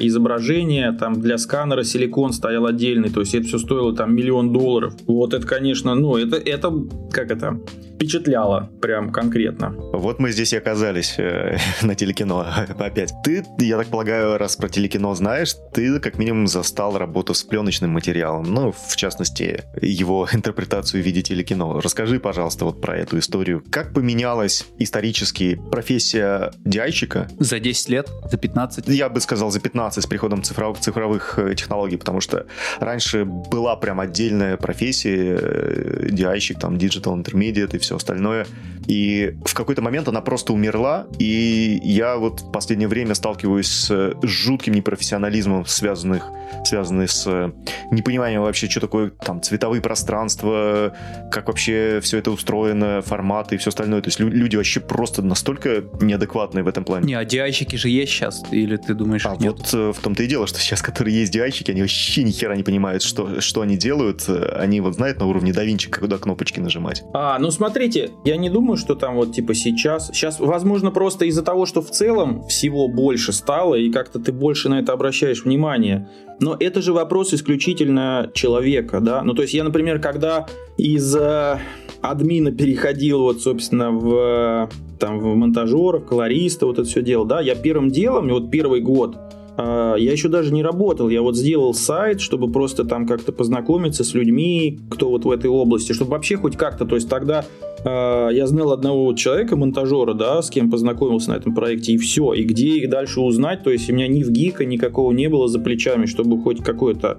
изображение, там для сканера силикон стоял отдельный, то есть это все стоило там $1 миллион. Вот это, конечно, ну это как это впечатляло прям конкретно. Вот мы здесь и оказались на телекино опять. Ты, я так полагаю, раз про телекино знаешь, ты как минимум застал работу с пленочным материалом, ну, в частности, его интерпретацию в виде телекино. Расскажи, пожалуйста, вот про эту историю. Как поменялась исторически профессия DI-щика? За 10 лет? За 15? Я бы сказал, за 15 с приходом цифровых технологий, потому что раньше была прям отдельная профессия DI-щик, там, Digital Intermediate и все остальное. И в какой-то момент она просто умерла, и я вот в последнее время сталкиваюсь с жутким непрофессионализмом, связанных с непониманием вообще, что такое там цветовые пространства, как вообще все это устроено, форматы и все остальное. То есть люди вообще просто настолько неадекватные в этом плане. Не, а DI-щики же есть сейчас, или ты думаешь, нет? Вот в том-то и дело, что сейчас, которые есть DI-щики, они вообще ни хера не понимают, что они делают. Они вот знают на уровне DaVinci, куда кнопочки нажимать. Ну смотрите, я не думаю, что там вот типа сейчас, возможно, просто из-за того, что в целом всего больше стало, и как-то ты больше на это обращаешь внимание. Но это же вопрос исключительно человека, да? Ну, то есть я, например, когда из админа переходил вот, собственно, в монтажера, в колориста, вот это все дело, да? Я первым делом, вот первый год, я еще даже не работал, я вот сделал сайт, чтобы просто там как-то познакомиться с людьми, кто вот в этой области, чтобы вообще хоть как-то, то есть тогда я знал одного человека, монтажера, да, с кем познакомился на этом проекте, и все, и где их дальше узнать, то есть у меня ни в гика никакого не было за плечами, чтобы хоть какой-то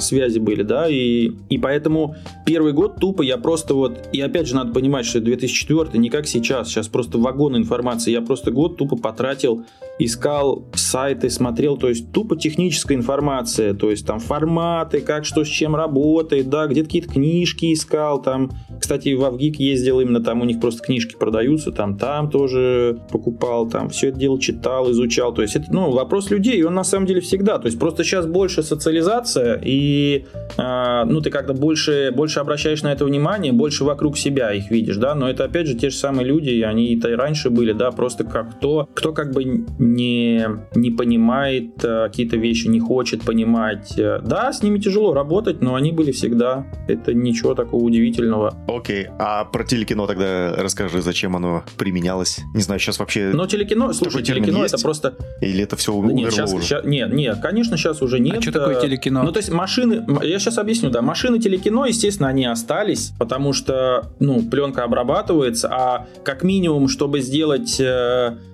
связи были, да, и поэтому первый год тупо я просто вот, и опять же надо понимать, что 2004 не как сейчас просто вагон информации, я просто год тупо потратил, искал сайты, смотрел, то есть тупо техническая информация, то есть там форматы, как что с чем работает, да, где-то какие-то книжки искал, там, кстати, в Авгик ездил, именно там у них просто книжки продаются, там тоже покупал, там все это дело читал, изучал, то есть это, ну, вопрос людей, и он на самом деле всегда, то есть просто сейчас больше социализация, и ну, ты как-то больше обращаешь на это внимание, больше вокруг себя их видишь, да, но это опять же те же самые люди, они и раньше были, да, просто как кто как бы не понимает какие-то вещи, не хочет понимать, да, с ними тяжело работать, но они были всегда, это ничего такого удивительного. Окей, а про телекино тогда расскажи, зачем оно применялось. Не знаю, сейчас вообще... Но телекино, слушай, телекино это просто... Или это все умерло, нет, сейчас, уже? Нет, конечно, сейчас уже нет. А что такое телекино? Ну, то есть машины... Я сейчас объясню, да. Машины телекино, естественно, они остались, потому что, ну, пленка обрабатывается, а как минимум, чтобы сделать...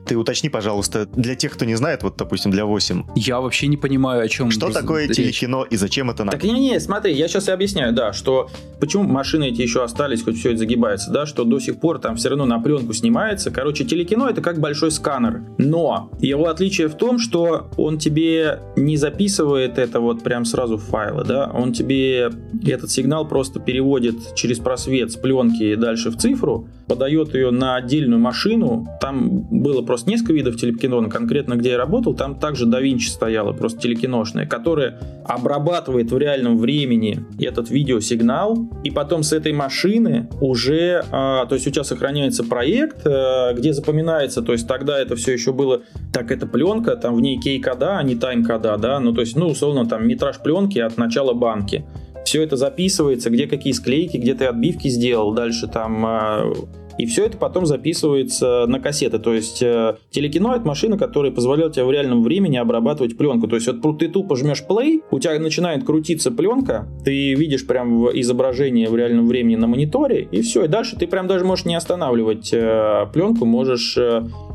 Ты уточни, пожалуйста, для тех, кто не знает, вот, допустим, для 8. Я вообще не понимаю, о чем... Что такое телекино и зачем это надо? Так не, смотри, я сейчас и объясняю, да, что... Почему машины эти еще остались, хоть все это загибается, да, что до сих пор там все равно на пленку снимается. Короче, телекино — это как большой сканер. Но его отличие в том, что он тебе не записывает это вот прям сразу в файлы, да, он тебе этот сигнал просто переводит через просвет с пленки дальше в цифру, подает ее на отдельную машину, там было просто просто несколько видов телекинона. Конкретно, где я работал, там также DaVinci стояло, просто телекиношное, которое обрабатывает в реальном времени этот видеосигнал, и потом с этой машины уже, то есть у тебя сохраняется проект, где запоминается, то есть тогда это все еще было, так, это пленка, там в ней кей-кода, а не тайм-кода, да, ну, то есть, ну, условно, там метраж пленки от начала банки. Все это записывается, где какие склейки, где ты отбивки сделал, дальше там... И все это потом записывается на кассеты. То есть телекино — это машина, которая позволяет тебе в реальном времени обрабатывать пленку. То есть вот ты тупо жмешь плей, у тебя начинает крутиться пленка, ты видишь прям изображение в реальном времени на мониторе, и все. И дальше ты прям даже можешь не останавливать пленку, можешь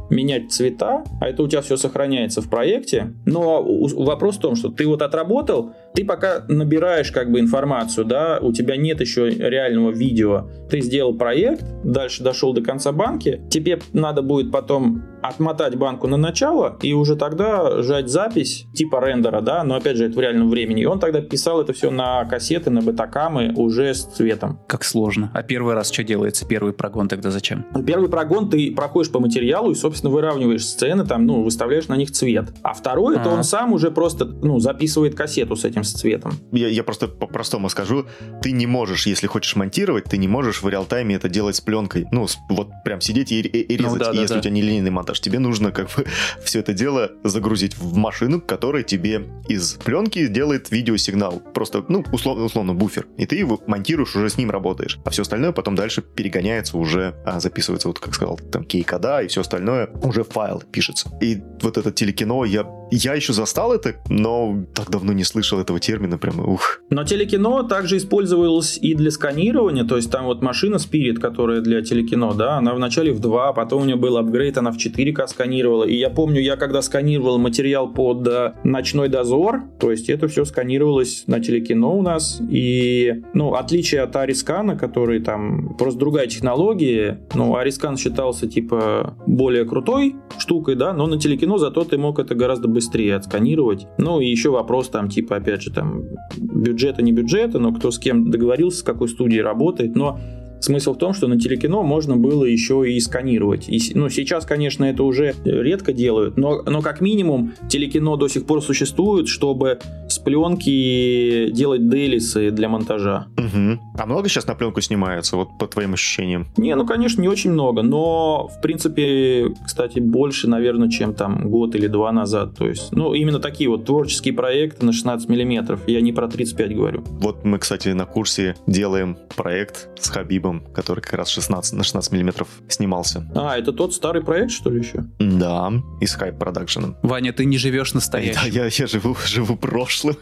менять цвета, а это у тебя все сохраняется в проекте. Но вопрос в том, что ты вот отработал, ты пока набираешь как бы информацию, да, у тебя нет еще реального видео. Ты сделал проект, дальше дошел до конца банки, тебе надо будет потом отмотать банку на начало и уже тогда жать запись типа рендера, да, но опять же это в реальном времени. И он тогда писал это все на кассеты, на бетакамы уже с цветом. Как сложно. А первый раз что делается? Первый прогон тогда зачем? Первый прогон ты проходишь по материалу и, собственно, выравниваешь сцены, там, ну, выставляешь на них цвет. А второй, это он сам уже просто, ну, записывает кассету с этим цветом. Я просто по-простому скажу, ты не можешь, если хочешь монтировать, ты не можешь в реалтайме это делать с пленкой. Ну, вот прям сидеть и резать, если у тебя не линейный монтаж. Тебе нужно как бы все это дело загрузить в машину, которая тебе из пленки делает видеосигнал. Просто, ну, условно буфер. И ты его монтируешь, уже с ним работаешь. А все остальное потом дальше перегоняется уже, записывается, вот как сказал, там, кей-кода и все остальное. Уже файл пишется. И вот это телекино, я еще застал это, но так давно не слышал этого термина, прям ух. Но телекино также использовалось и для сканирования, то есть там вот машина Spirit, которая для телекино, да, она вначале в 2, потом у нее был апгрейд, она в 4К сканировала, и я помню, я когда сканировал материал под «Ночной дозор», то есть это все сканировалось на телекино у нас, и, ну, отличие от Арискана, который там просто другая технология, ну, Арискан считался, типа, более крутой штукой, да, но на телекино зато ты мог это гораздо быстрее отсканировать. Ну, и еще вопрос там, типа, опять же, там, бюджета, не бюджета, но кто с кем договорился, с какой студией работает, но смысл в том, что на телекино можно было еще и сканировать. И, ну, сейчас, конечно, это уже редко делают, но как минимум телекино до сих пор существует, чтобы с пленки делать делисы для монтажа. Угу. А много сейчас на пленку снимается, вот по твоим ощущениям? Не, ну, конечно, не очень много, но, в принципе, кстати, больше, наверное, чем там год или два назад. То есть, ну, именно такие вот творческие проекты на 16 миллиметров. Я не про 35 говорю. Вот мы, кстати, на курсе делаем проект с Хабибом, который как раз 16 на 16 миллиметров снимался. А, это тот старый проект, что ли, еще? Да, и с Hype Production. Ваня, ты не живешь настоящим. Да, я живу прошлым.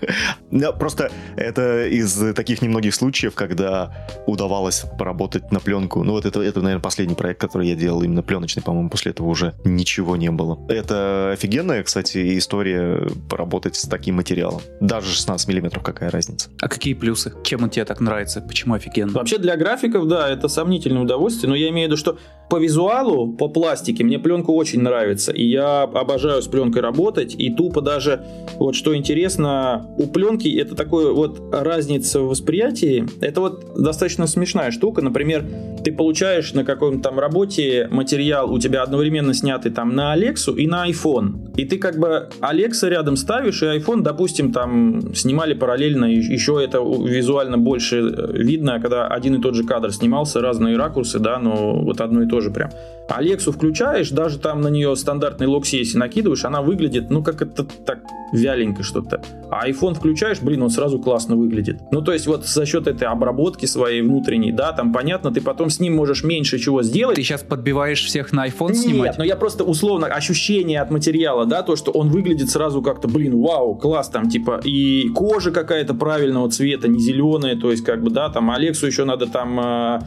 Просто это из таких немногих случаев, когда удавалось поработать на пленку. Ну вот это, наверное, последний проект, который я делал, именно пленочный, по-моему, после этого уже ничего не было. Это офигенная, кстати, история поработать с таким материалом. Даже 16 миллиметров, какая разница. А какие плюсы? Чем он тебе так нравится? Почему офигенно? Вообще для графиков, да, это сомнительное удовольствие, но я имею в виду, что по визуалу, по пластике мне пленка очень нравится, и я обожаю с пленкой работать, и тупо даже, вот что интересно, у пленки это такая вот разница в восприятии, это вот достаточно смешная штука, например, ты получаешь на каком-то там работе материал, у тебя одновременно снятый там на Алексу и на iPhone, и ты как бы Alexa рядом ставишь, и iPhone, допустим, там снимали параллельно, еще это визуально больше видно, когда один и тот же кадр снимался, разные ракурсы, да, но вот одно и то же прям. Алексу включаешь, даже там на нее стандартный лог-си, если накидываешь, она выглядит, ну, как это так вяленько что-то. А iPhone включаешь, блин, он сразу классно выглядит. Ну, то есть вот за счет этой обработки своей внутренней, да, там, понятно, ты потом с ним можешь меньше чего сделать. Ты сейчас подбиваешь всех на iPhone снимать? Нет, но я просто условно ощущение от материала, да, то, что он выглядит сразу как-то, блин, вау, класс, там, типа, и кожа какая-то правильного цвета, не зеленая, то есть, как бы, да, там, Алексу еще надо там...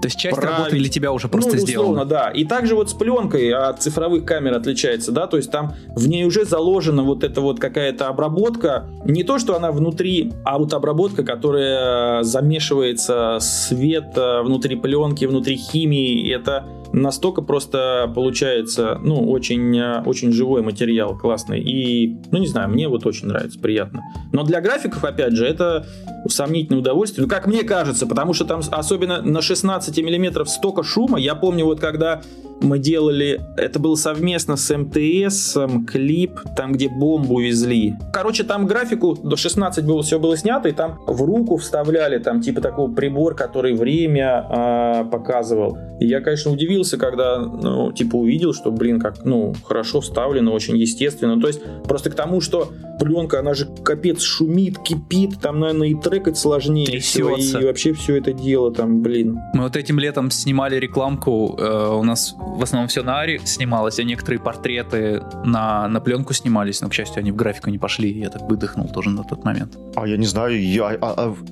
То есть часть работы для тебя уже просто сделана. Ну, условно, да. И также вот с пленкой от цифровых камер отличается, да, то есть там в ней уже заложена вот эта вот какая-то обработка, не то, что она внутри, а вот обработка, которая замешивается, свет внутри пленки, внутри химии, это Настолько просто получается, ну, очень, очень живой материал, классный. И, ну, не знаю, мне вот очень нравится, приятно. Но для графиков, опять же, это сомнительное удовольствие. Ну, как мне кажется, потому что там особенно на 16 миллиметров столько шума. Я помню, вот когда мы делали, это было совместно с МТС, клип, там, где бомбу везли. Короче, там графику до 16 было, все было снято, и там в руку вставляли, там, типа, такой прибор, который время показывал. И я, конечно, удивился, когда, ну, типа, увидел, что, блин, как, ну, хорошо вставлено, очень естественно. То есть, просто к тому, что пленка, она же капец шумит, кипит, там, наверное, и трекать сложнее. Трясется. И вообще все это дело, там, блин. Мы вот этим летом снимали рекламку, у нас в основном все на Arri снималось, а некоторые портреты на пленку снимались, но, к счастью, они в графику не пошли, я так выдохнул тоже на тот момент. А я не знаю,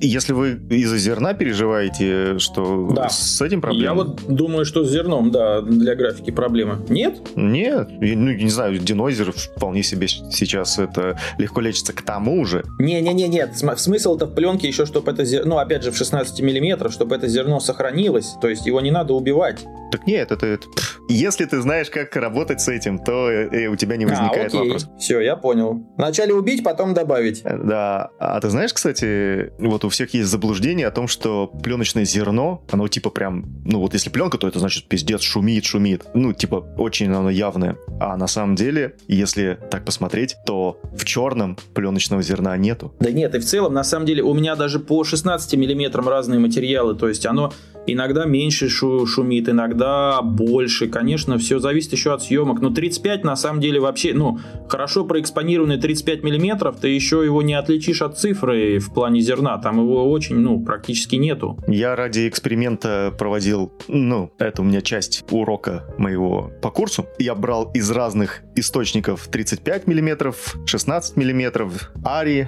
если вы из-за зерна переживаете, что да. С этим проблемой? Я вот думаю, что с зерном, да, для графики проблемы. Нет? Нет, ну, не знаю, динозер вполне себе сейчас это легко лечится к тому же. Нет, смысл-то в пленке еще, чтобы это зерно, ну, опять же, в 16 миллиметров, чтобы это зерно сохранилось, то есть его не надо убивать. Так нет, это... Если ты знаешь, как работать с этим, то у тебя не возникает вопрос. Все, я понял. Вначале убить, потом добавить. Да. А ты знаешь, кстати, вот у всех есть заблуждение о том, что пленочное зерно, оно типа прям, ну вот если пленка, то это значит пиздец, шумит. Ну типа очень оно явное. А на самом деле, если так посмотреть, то в черном пленочного зерна нету. Да нет, и в целом, на самом деле, у меня даже по 16 миллиметрам разные материалы, то есть оно иногда меньше шумит, иногда больше. Конечно, все зависит еще от съемок. Но 35 на самом деле вообще, ну, хорошо проэкспонированный 35 миллиметров, ты еще его не отличишь от цифры в плане зерна. Там его очень, ну, практически нету. Я ради эксперимента проводил, ну, это у меня часть урока моего по курсу. Я брал из разных источников 35 миллиметров, 16 миллиметров, Arri,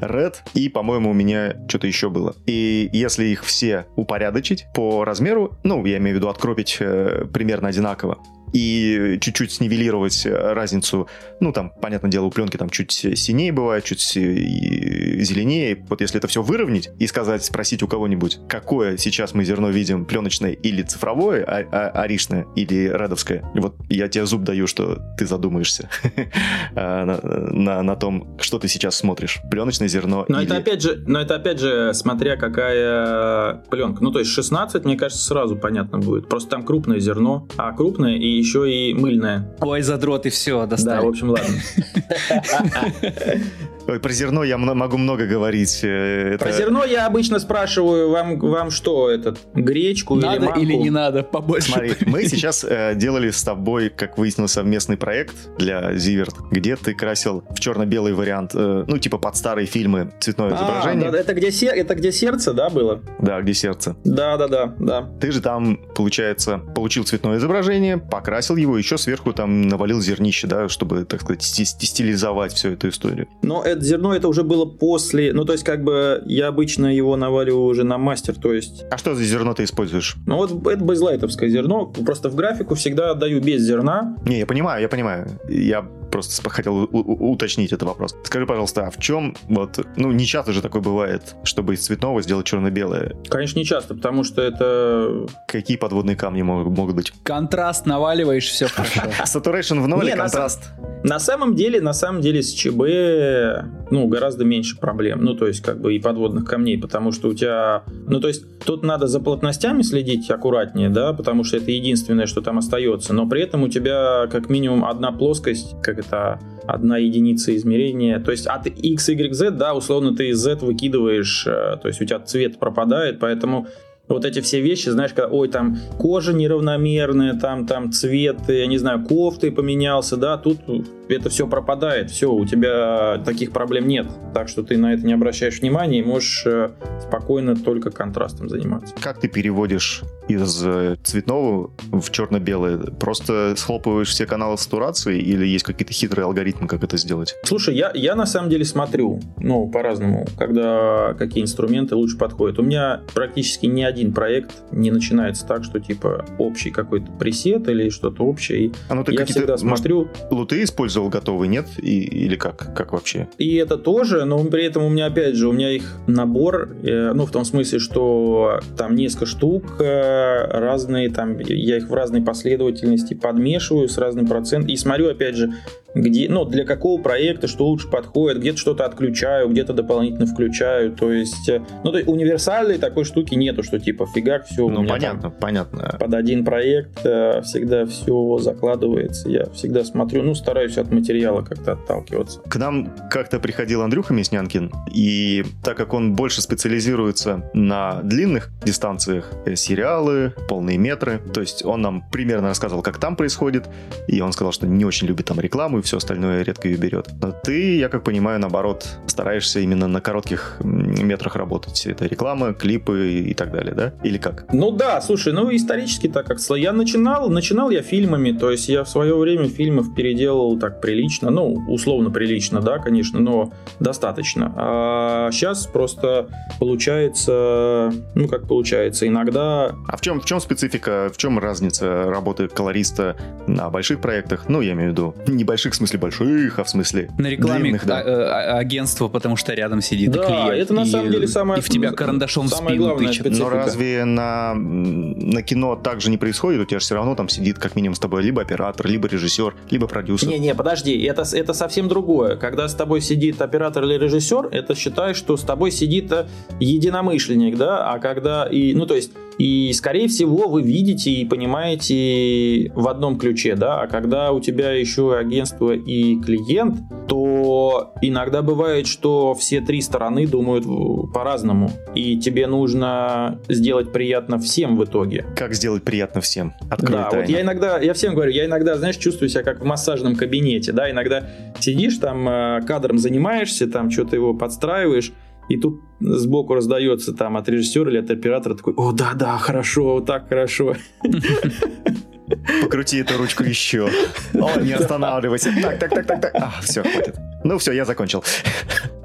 Red, и, по-моему, у меня что-то еще было. И если их все упорядочить по размеру, ну, я имею в виду откропить примерно одинаково, и чуть-чуть снивелировать разницу, ну, там, понятное дело, у пленки там чуть синее бывает, чуть зеленее, вот если это все выровнять и спросить у кого-нибудь, какое сейчас мы зерно видим, пленочное или цифровое, аришное или редовское, вот я тебе зуб даю, что ты задумаешься на том, что ты сейчас смотришь, пленочное зерно. Но это опять же, смотря какая пленка, ну, то есть 16, мне кажется, сразу понятно будет, просто там крупное зерно, а крупное и еще и мыльная. Ой, задрот, и все, достали. Да, в общем, ладно. Ой, про зерно я могу много говорить. Про зерно я обычно спрашиваю, вам что, гречку или манку? Надо или не надо, побольше. Смотри, мы сейчас делали с тобой, как выяснилось, совместный проект для Зиверт, где ты красил в черно-белый вариант, ну, типа под старые фильмы цветное изображение. Да, это где сердце, да, было? Да, где сердце. Да. Ты же там, получается, получил цветное изображение, покрасил его, еще сверху там навалил зернище, да, чтобы, так сказать, стилизовать всю эту историю. Но это зерно, это уже было после, ну, то есть, как бы, я обычно его наваливаю уже на мастер, то есть... А что за зерно ты используешь? Ну, вот это бейзлайтовское зерно, просто в графику всегда отдаю без зерна. Не, я понимаю. Я просто хотел уточнить этот вопрос. Скажи, пожалуйста, а в чем, вот, ну, не часто же такое бывает, чтобы из цветного сделать черно-белое? Конечно, не часто, потому что это... Какие подводные камни могут быть? Контраст наваливаешь, все хорошо. Saturation в ноль, контраст. На самом деле с ЧБ, ну, гораздо меньше проблем. Ну, то есть, как бы, и подводных камней, потому что у тебя... Ну, то есть, тут надо за плотностями следить аккуратнее, да, потому что это единственное, что там остается. Но при этом у тебя, как минимум, одна плоскость, как это, одна единица измерения. То есть, от X, Y, Z, да, условно, ты Z выкидываешь, то есть, у тебя цвет пропадает, поэтому... Вот эти все вещи, знаешь, когда, ой, там кожа неравномерная, там цвет, я не знаю, кофты поменялся, да, тут это все пропадает, все, у тебя таких проблем нет, так что ты на это не обращаешь внимания и можешь спокойно только контрастом заниматься. Как ты переводишь из цветного в черно-белое? Просто схлопываешь все каналы в сатурации или есть какие-то хитрые алгоритмы, как это сделать? Слушай, я на самом деле смотрю, ну, по-разному, когда какие инструменты лучше подходят. У меня практически ни один проект не начинается так, что типа общий какой-то пресет или что-то общее. А ну ты я всегда смотрю... Луты использовал готовые, нет? Или как? Как вообще? И это тоже, но при этом у меня, опять же, у меня их набор, ну, в том смысле, что там несколько штук разные, там, я их в разной последовательности подмешиваю с разным процентом и смотрю, опять же, где, ну, для какого проекта что лучше подходит, где-то что-то отключаю, где-то дополнительно включаю, то есть, ну, то есть универсальной такой штуки нету, что типа фигак, все, ну, у меня понятно. Под один проект всегда все закладывается, я всегда смотрю, ну, стараюсь от материала как-то отталкиваться. К нам как-то приходил Андрюха Мяснянкин, и так как он больше специализируется на длинных дистанциях, сериалы, полные метры, то есть он нам примерно рассказывал, как там происходит, и он сказал, что не очень любит там рекламу, и все остальное редко ее берет. Но ты, я как понимаю, наоборот, стараешься именно на коротких метрах работать. Это реклама, клипы и так далее, да? Или как? Ну да, слушай, ну исторически так как. Я начинал я фильмами, то есть я в свое время фильмов переделал так прилично, ну, условно прилично, да, конечно, но достаточно. А сейчас просто получается, ну, как получается, иногда... А в чем специфика, в чем разница работы колориста на больших проектах? Ну, я имею в виду, небольших, в смысле больших, а в смысле на рекламе длинных, да. Агентство, потому что рядом сидит да, и клиент. Да, это на самом деле самое... И в тебя карандашом в спину тычет. Но разве на кино так же не происходит? У тебя же все равно там сидит как минимум с тобой либо оператор, либо режиссер, либо продюсер. Не, подожди, это совсем другое. Когда с тобой сидит оператор или режиссер, это считай, что с тобой сидит единомышленник, да, а когда... И, ну, то есть, и, скорее всего, вы видите и понимаете в одном ключе, да, а когда у тебя еще агентство и клиент, то иногда бывает, что все три стороны думают по-разному, и тебе нужно сделать приятно всем в итоге. Как сделать приятно всем? Открой да, тайну. Вот я всем говорю, я иногда, знаешь, чувствую себя как в массажном кабинете, да, иногда сидишь там, кадром занимаешься, там что-то его подстраиваешь, и тут сбоку раздается там от режиссера или от оператора такой: «О, да, хорошо, вот так хорошо». Покрути эту ручку еще. О, не останавливайся. Так. Все, хватит. Ну все, я закончил.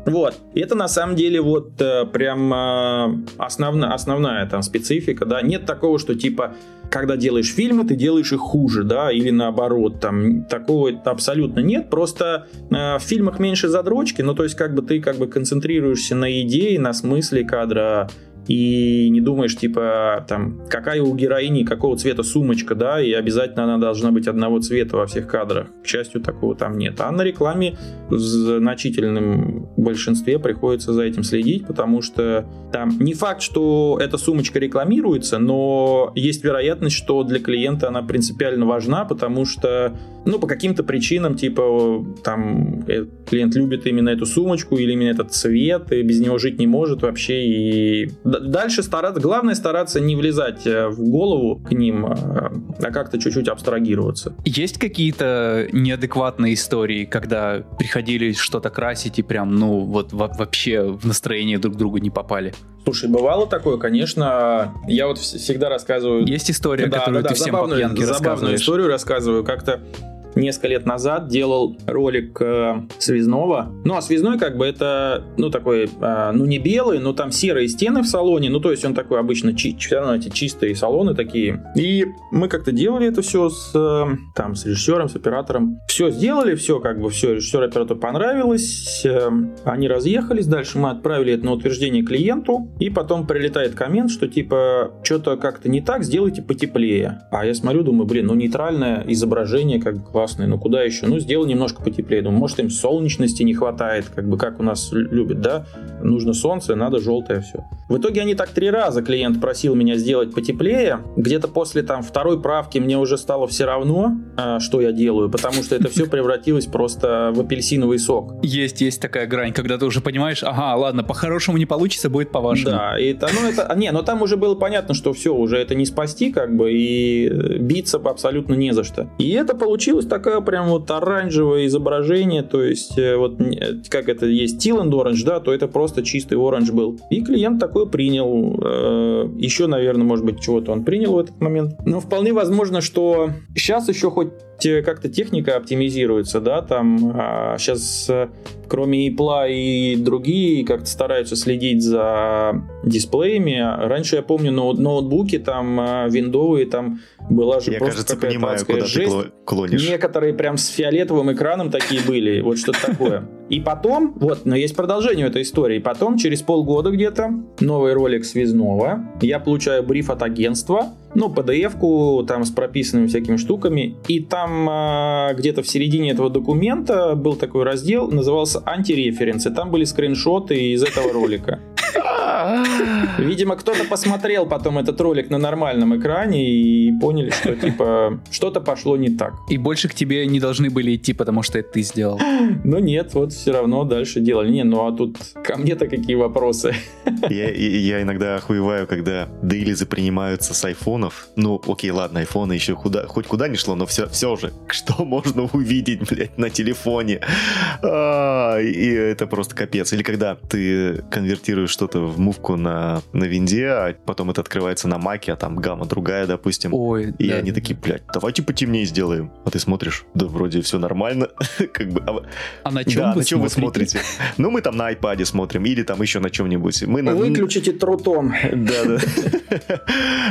Вот, это на самом деле вот прям основная там специфика, да, нет такого, что типа, когда делаешь фильмы, ты делаешь их хуже, да, или наоборот, там, такого абсолютно нет, просто в фильмах меньше задрочки, ну, то есть, как бы ты как бы концентрируешься на идее, на смысле кадра, и не думаешь, типа, там, какая у героини, какого цвета сумочка, да, и обязательно она должна быть одного цвета во всех кадрах. К счастью, такого там нет. А на рекламе в значительном большинстве приходится за этим следить, потому что там не факт, что эта сумочка рекламируется, но есть вероятность, что для клиента она принципиально важна, потому что, ну, по каким-то причинам, типа, там, клиент любит именно эту сумочку или именно этот цвет, и без него жить не может вообще, и... Дальше стараться, главное стараться не влезать в голову к ним, а как-то чуть-чуть абстрагироваться. Есть какие-то неадекватные истории, когда приходили что-то красить и прям, ну, вот вообще в настроение друг другу не попали? Слушай, бывало такое, конечно. Я вот всегда рассказываю... Есть история, да, которую ты всем по пьянке рассказываешь. Забавную историю рассказываю. Как-то несколько лет назад делал ролик Связного. Ну, а Связной как бы это, ну, такой, ну, не белый, но там серые стены в салоне. Ну, то есть он такой обычно все равно эти чистые салоны такие. И мы как-то делали это все с, там, с режиссером, с оператором. Все сделали, все как бы, все, режиссер, оператору понравилось. Они разъехались. Дальше мы отправили это на утверждение клиенту. И потом прилетает коммент, что типа, что-то как-то не так, сделайте потеплее. А я смотрю, думаю, блин, ну, нейтральное изображение как бы ну куда еще? Ну, сделал немножко потеплее. Думаю, может, им солнечности не хватает, как бы как у нас любят, да? Нужно солнце, надо желтое все. В итоге они так 3 раза, клиент просил меня сделать потеплее. Где-то после там 2-й правки мне уже стало все равно, что я делаю, потому что это все превратилось просто в апельсиновый сок. Есть такая грань, когда ты уже понимаешь, ага, ладно, по-хорошему не получится, будет по-вашему. Да, и но там уже было понятно, что все, уже это не спасти, как бы, и биться абсолютно не за что. И это получилось так, такая прям вот оранжевое изображение, то есть вот как это есть Teal and Orange, да, то это просто чистый Orange был. И клиент такой принял. Еще, наверное, может быть, чего-то он принял в этот момент. Но вполне возможно, что сейчас еще хоть как-то техника оптимизируется, да, там сейчас кроме Apple и другие как-то стараются следить за дисплеями. Раньше, я помню, ноутбуки там виндовые, там была же я, просто кажется, какая-то понимаю, адская куда жесть. Ты клонишь. Некоторые прям с фиолетовым экраном такие были, вот что-то такое. И потом, вот, но есть продолжение этой истории, потом через полгода где-то новый ролик Связного, я получаю бриф от агентства, ну, PDF-ку там с прописанными всякими штуками, и там где-то в середине этого документа был такой раздел, назывался «Антиреференсы», там были скриншоты из этого ролика. Видимо, кто-то посмотрел потом этот ролик на нормальном экране и поняли, что типа что-то пошло не так. И больше к тебе не должны были идти, потому что это ты сделал. Ну нет, вот все равно дальше делали. Не, ну а тут ко мне-то какие вопросы. Я иногда охуеваю, когда дейлизы принимаются с айфонов. Ну окей, ладно, айфоны еще хоть куда не шло, но все же, что можно увидеть, блядь, на телефоне. И это просто капец. Или когда ты конвертируешь что-то в мувку на винде, а потом это открывается на маке, а там гамма другая, допустим. Ой, и да. Они такие, блядь, давайте потемнее сделаем. А ты смотришь, да вроде все нормально. Как бы. А на чем, да, вы, на чем смотрите? Вы смотрите? Ну, мы там на айпаде смотрим, или там еще на чем-нибудь. Выключите трутом.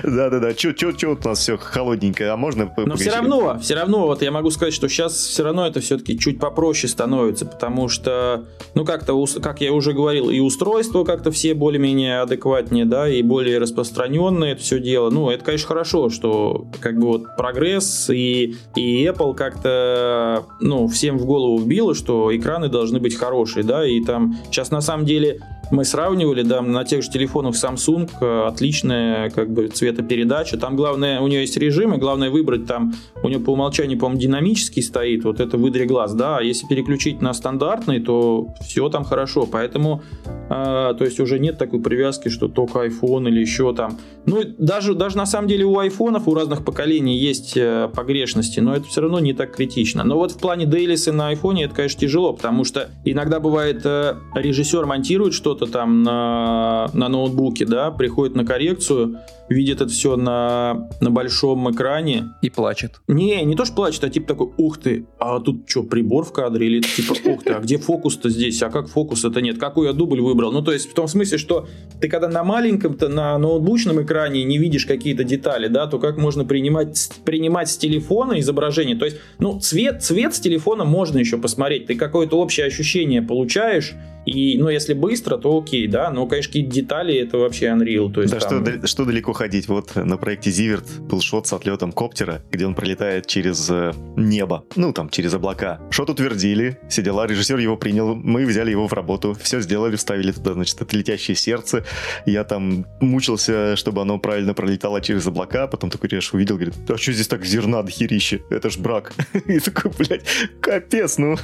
Да-да-да. Че у нас все холодненькое? А можно... Но все равно, вот я могу сказать, что сейчас все равно это все-таки чуть попроще становится, потому что, ну, как-то, как я уже говорил, и устройство как-то все более-менее адекватнее, да, и более распространенное это все дело. Ну, это, конечно, хорошо, что как бы вот прогресс и Apple как-то, ну, всем в голову вбило, что экраны должны быть хорошие, да, и там сейчас на самом деле мы сравнивали, да, на тех же телефонах Samsung отличная как бы цветопередача, там главное, у нее есть режимы, главное выбрать там, у нее по умолчанию, по-моему, динамический стоит, вот это выдри глаз, да, а если переключить на стандартный, то все там хорошо, поэтому, то есть уже нет такой привязки, что только iPhone или еще там, ну, даже на самом деле у айфонов, у разных поколений есть погрешности, но это все равно не так критично, но вот в плане дейлиса на айфоне это, конечно, тяжело, потому что иногда бывает, режиссер монтирует что-то там на ноутбуке, да, приходит на коррекцию, видит это все на большом экране. И плачет. Не то, что плачет, а типа такой, ух ты, а тут что, прибор в кадре? Или типа, ух ты, а где фокус-то здесь? А как фокуса-то нет? Какой я дубль выбрал? Ну, то есть, в том смысле, что ты когда на маленьком-то, на ноутбучном экране не видишь какие-то детали, да, то как можно принимать с телефона изображение? То есть, ну, цвет с телефона можно еще посмотреть. Ты какое-то общее ощущение получаешь, и, ну, если быстро, то окей, да, но, конечно, какие-то детали, это вообще Unreal. То есть, да, там... что далеко ходить. Вот на проекте Зиверт был шот с отлетом коптера, где он пролетает через небо, ну там через облака. Шот утвердили, все дела, режиссер его принял, мы взяли его в работу, все сделали, вставили туда, значит, это летящее сердце. Я там мучился, чтобы оно правильно пролетало через облака, потом такой режь увидел, говорит, а что здесь так зерна дохерище? Это ж брак. И такой, блядь, капец, ну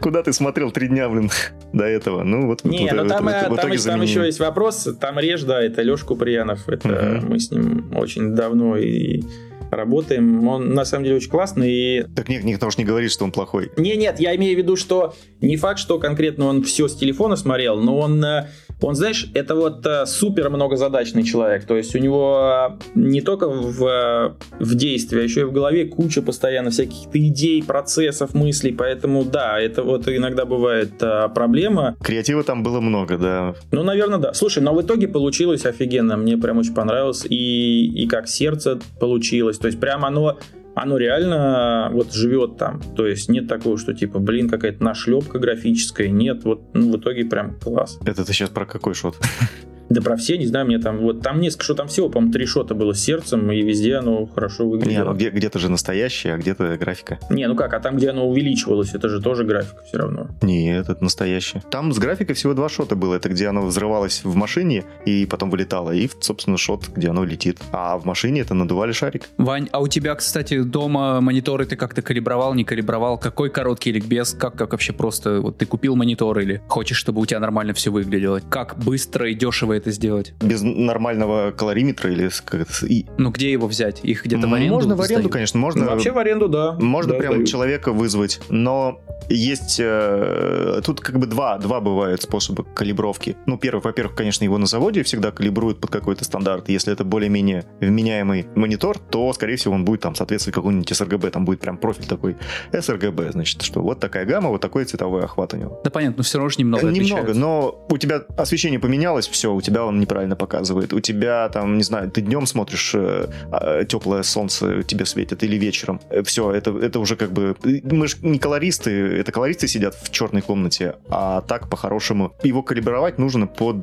куда ты смотрел 3 дня, блин, до этого? Ну вот. Не, ну там еще есть вопрос, там режь, да, это Леша Куприянов, это... Мы с ним очень давно и работаем. Он, на самом деле, очень классный. И... Так нет, никто уж не говорит, что он плохой. Нет, я имею в виду, что не факт, что конкретно он все с телефона смотрел, но он, знаешь, это вот супер многозадачный человек. То есть у него не только в действии, а еще и в голове куча постоянно всяких идей, процессов, мыслей. Поэтому, да, это вот иногда бывает проблема. Креатива там было много, да. Ну, наверное, да. Слушай, но в итоге получилось офигенно. Мне прям очень понравилось. И как сердце получилось. То есть прям оно реально вот живет там. То есть нет такого, что типа, блин, какая-то нашлепка графическая. Нет, вот, ну, в итоге прям класс. Это ты сейчас про какой шот? Да про все, не знаю, мне там вот там несколько, что там всего, по-моему, 3 шота было с сердцем, и везде оно хорошо выглядело. Не, ну где-то же настоящее, а где-то графика. Не, ну как, а там, где оно увеличивалось, это же тоже графика все равно. Нет, это настоящее. Там с графикой всего 2 шота было, это где оно взрывалось в машине и потом вылетало, и, собственно, шот, где оно летит. А в машине это надували шарик. Вань, а у тебя, кстати, дома мониторы ты как-то калибровал, не калибровал? Какой короткий ликбез? Как вообще просто, вот ты купил монитор или хочешь, чтобы у тебя нормально все выглядело? Как быстро и дешево это сделать? Без нормального колориметра или... Ну, где его взять? Их где-то в аренду? Можно в аренду, конечно. Можно... Ну, вообще в аренду, да. Можно, да, прям дают. Человека вызвать. Но есть... тут как бы два бывают способа калибровки. Ну, первый, во-первых, конечно, его на заводе всегда калибруют под какой-то стандарт. Если это более-менее вменяемый монитор, то, скорее всего, он будет там соответствовать какому-нибудь sRGB. Там будет прям профиль такой sRGB, значит, что вот такая гамма, вот такой цветовой охват у него. Да, понятно, но все равно же немного отличается. Немного, но у тебя освещение поменялось, все, у тебя он неправильно показывает. У тебя там, не знаю, ты днем смотришь, теплое солнце тебе светит, или вечером. Все, это уже как бы... Мы же не колористы, это колористы сидят в черной комнате, а так по-хорошему. Его калибровать нужно под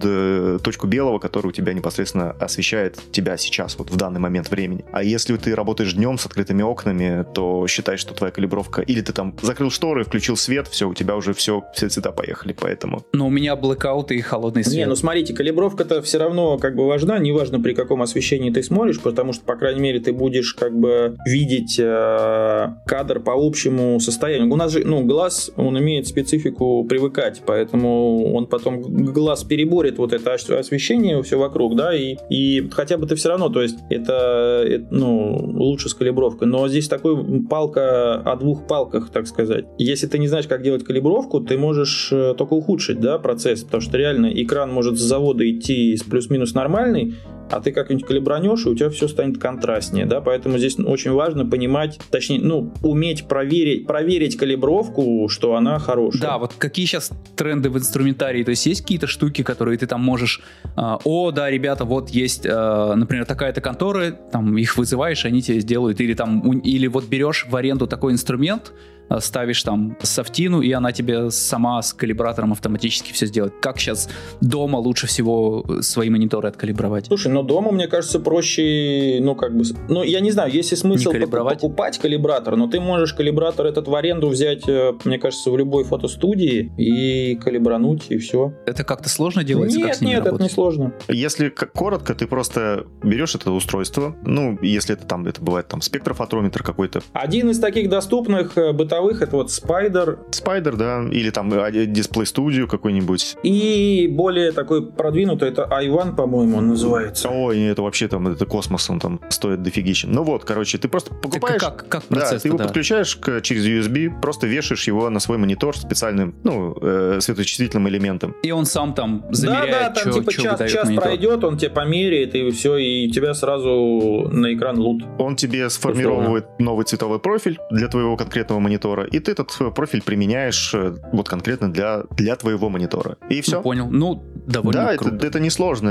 точку белого, которая у тебя непосредственно освещает тебя сейчас, вот в данный момент времени. А если ты работаешь днем с открытыми окнами, то считай, что твоя калибровка... Или ты там закрыл шторы, включил свет, все, у тебя уже все цвета поехали, поэтому... Но у меня блэкауты и холодный свет. Не, ну смотрите, калибровка-то все равно как бы важна, неважно при каком освещении ты смотришь, потому что, по крайней мере, ты будешь как бы видеть кадр по общему состоянию. У нас же, ну, глаз, он имеет специфику привыкать, поэтому он потом, глаз переборет вот это освещение все вокруг, да, и хотя бы ты все равно, то есть это ну, лучше с калибровкой, но здесь такой палка о двух палках, так сказать. Если ты не знаешь, как делать калибровку, ты можешь только ухудшить, да, процесс, потому что реально экран может с завода идти с плюс-минус нормальный, а ты как-нибудь калибранешь, и у тебя все станет контрастнее, да, поэтому здесь очень важно понимать, точнее, ну, уметь проверить калибровку, что она хорошая. Да, вот какие сейчас тренды в инструментарии, то есть какие-то штуки, которые ты там можешь, да, ребята, вот есть, например, такая-то контора, там, их вызываешь, они тебе сделают, или вот берешь в аренду такой инструмент, ставишь там софтину, и она тебе сама с калибратором автоматически все сделает. Как сейчас дома лучше всего свои мониторы откалибровать? Слушай, но дома, мне кажется, проще, ну, как бы... Ну, я не знаю, есть ли смысл покупать калибратор, но ты можешь калибратор этот в аренду взять, мне кажется, в любой фотостудии и калибрануть, и все. Это как-то сложно делается? Нет, как нет, это не сложно. Если коротко, ты просто берешь это устройство, ну, если это там, это бывает там спектрофотометр какой-то. Один из таких доступных бытовых это вот Spider, да, или там Display Studio какой-нибудь. И более такой продвинутый, это i1, по-моему, он называется. Ой, это вообще там, это космос, он там стоит дофигища. Ну вот, короче, ты просто покупаешь... Как процесс, да, ты его подключаешь через USB, просто вешаешь его на свой монитор специальным, ну, светочувствительным элементом. И он сам там замеряет, да, там типа час пройдет, он тебе померяет, и все, и у тебя сразу на экран лут. Он тебе сформировывает новый цветовой профиль для твоего конкретного монитора, и ты этот профиль применяешь вот конкретно для твоего монитора. И все. Ну, понял. Ну, довольно круто. Это несложно.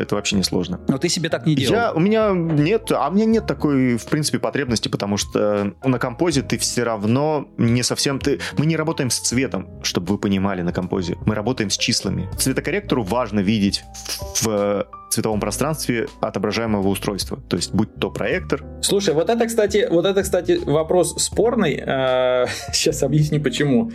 Это вообще несложно. Но ты себе так не делал. У меня нет такой, в принципе, потребности, потому что на композе ты все равно не совсем... Мы не работаем с цветом, чтобы вы понимали, на композе. Мы работаем с числами. Цветокорректору важно видеть в цветовом пространстве отображаемого устройства. То есть, будь то проектор... Слушай, вот это, кстати, вопрос спорный. Сейчас объясню, почему.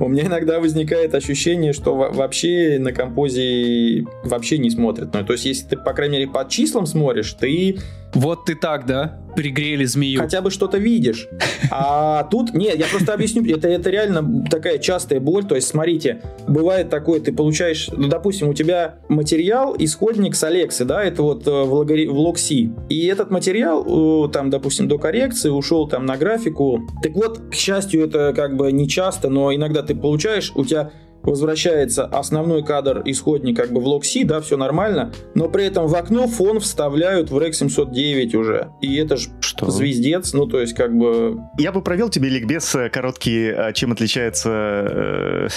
У меня иногда возникает ощущение, что вообще на композе вообще не смотрят. Ну, то есть, если ты, по крайней мере, по числам смотришь, ты... Вот ты так, да? Пригрели змею. Хотя бы что-то видишь. А тут... Нет, я просто объясню. Это реально такая частая боль. То есть, смотрите, бывает такое, ты получаешь... Ну, допустим, у тебя материал, исходник с Alexa, да? Это вот в локси. И этот материал, там, допустим, до коррекции ушел там на графику. Так вот, к счастью, это как бы не часто, но иногда ты получаешь, у тебя... возвращается основной кадр, исходник как бы в локси, да, все нормально, но при этом в окно фон вставляют в Rec 709 уже, и это ж звездец, ну то есть как бы... Я бы провел тебе ликбез короткий, чем отличается...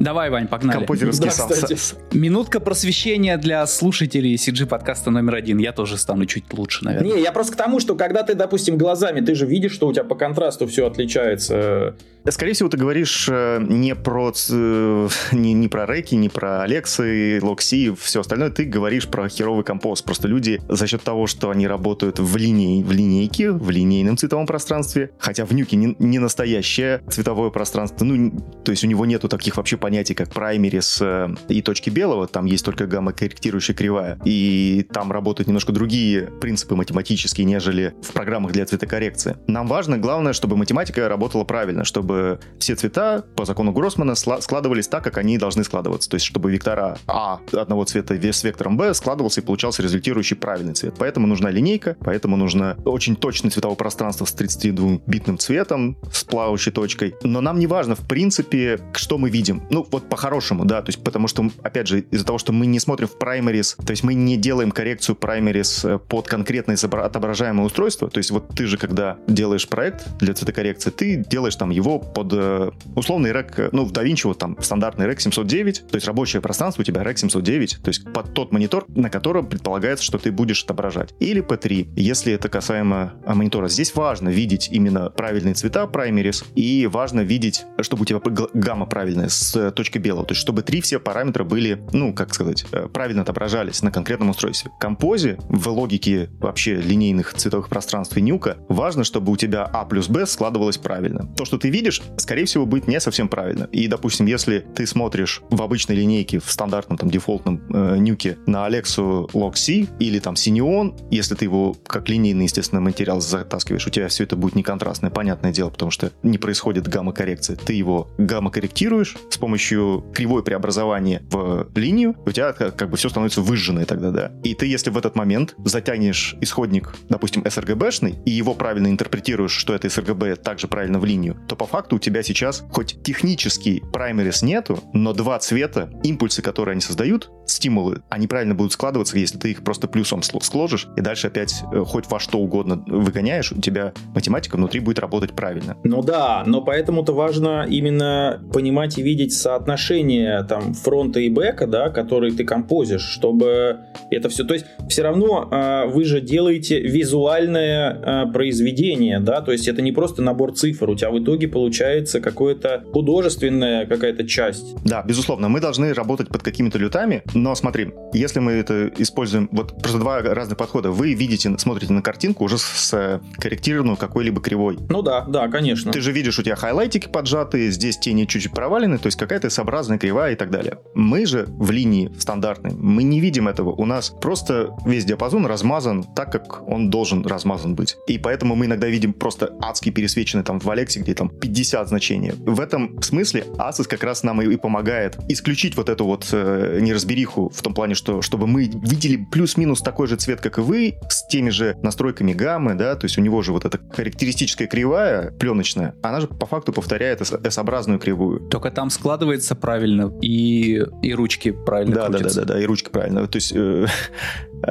Давай, Вань, погнали. Композерский сам. Минутка просвещения для слушателей CG подкаста номер 1, я тоже стану чуть лучше, наверное. Не, я просто к тому, что когда ты, допустим, глазами, ты же видишь, что у тебя по контрасту все отличается. Скорее всего, ты говоришь не про реки, не про Алексы, Локси и все остальное. Ты говоришь про херовый композ. Просто люди за счет того, что они работают в линейке, в линейном цветовом пространстве, хотя в нюке не настоящее цветовое пространство. Ну, то есть у него нету таких вообще понятий, как праймерис и точки белого. Там есть только гамма-корректирующая кривая. И там работают немножко другие принципы математические, нежели в программах для цветокоррекции. Нам важно, главное, чтобы математика работала правильно, чтобы чтобы все цвета по закону Гроссмана складывались так, как они должны складываться. То есть, чтобы вектора А одного цвета с вектором Б складывался и получался результирующий правильный цвет. Поэтому нужна линейка, поэтому нужно очень точное цветовое пространство с 32-битным цветом, с плавающей точкой. Но нам не важно, в принципе, что мы видим. Ну, вот по-хорошему, да, то есть, потому что, опять же, из-за того, что мы не смотрим в праймерис, то есть мы не делаем коррекцию праймерис под конкретное отображаемое устройство. То есть вот ты же, когда делаешь проект для цветокоррекции, ты делаешь там его под условный рек, ну, в DaVinci вот там стандартный рек 709, то есть рабочее пространство у тебя рек 709, то есть под тот монитор, на котором предполагается, что ты будешь отображать. Или P3, если это касаемо монитора. Здесь важно видеть именно правильные цвета, праймерис, и важно видеть, чтобы у тебя гамма правильная с точкой белого, то есть чтобы три все параметра были, ну, как сказать, правильно отображались на конкретном устройстве. В композе, в логике вообще линейных цветовых пространств и нюка, важно, чтобы у тебя А плюс Б складывалось правильно. То, что ты видишь, скорее всего, будет не совсем правильно. И, допустим, если ты смотришь в обычной линейке, в стандартном, там, дефолтном нюке на Alexa Log C или там Синеон, если ты его как линейный, естественно, материал затаскиваешь, у тебя все это будет неконтрастное, понятное дело, потому что не происходит гамма-коррекция. Ты его гамма-корректируешь с помощью кривой преобразования в линию, у тебя как бы все становится выжженное тогда, да. И ты, если в этот момент затянешь исходник, допустим, sRGB-шный, и его правильно интерпретируешь, что это sRGB также правильно в линию, то по факту у тебя сейчас хоть технически праймерис нету, но два цвета, импульсы, которые они создают, стимулы, они правильно будут складываться, если ты их просто плюсом сложишь, и дальше опять хоть во что угодно выгоняешь, у тебя математика внутри будет работать правильно. Ну да, но поэтому-то важно именно понимать и видеть соотношение там фронта и бэка, да, который ты композишь, чтобы это все... То есть все равно вы же делаете визуальное произведение, да, то есть это не просто набор цифр, у тебя в итоге получается какое-то художественная какая-то часть. Да, безусловно, мы должны работать под какими-то лютами, но смотри, если мы это используем, вот просто два разных подхода, вы видите, смотрите на картинку уже с корректированную какой-либо кривой. Ну да, да, конечно. Ты же видишь, у тебя хайлайтики поджаты, здесь тени чуть-чуть провалены, то есть какая-то S-образная кривая и так далее. Мы же в линии стандартной, мы не видим этого, у нас просто весь диапазон размазан так, как он должен размазан быть. И поэтому мы иногда видим просто адски пересвеченный там в Алексе, где там 50 значений. В этом смысле Asus как раз нам и помогает исключить вот эту вот неразбериху в том плане, что чтобы мы видели плюс-минус такой же цвет, как и вы, с теми же настройками гаммы, да, то есть у него же вот эта характеристическая кривая пленочная, она же по факту повторяет S-образную кривую. Только там складывается правильно и ручки правильно крутятся. Да, и ручки правильно. То есть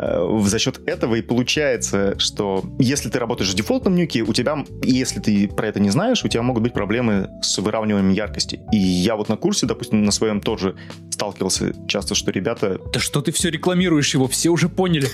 за счет этого и получается, что если ты работаешь в дефолтном нюке, у тебя, если ты про это не знаешь, у тебя могут быть проблемы с выравниванием яркости. И я вот на курсе, допустим, на своем тоже сталкивался часто, что ребята... Да что ты все рекламируешь его, все уже поняли.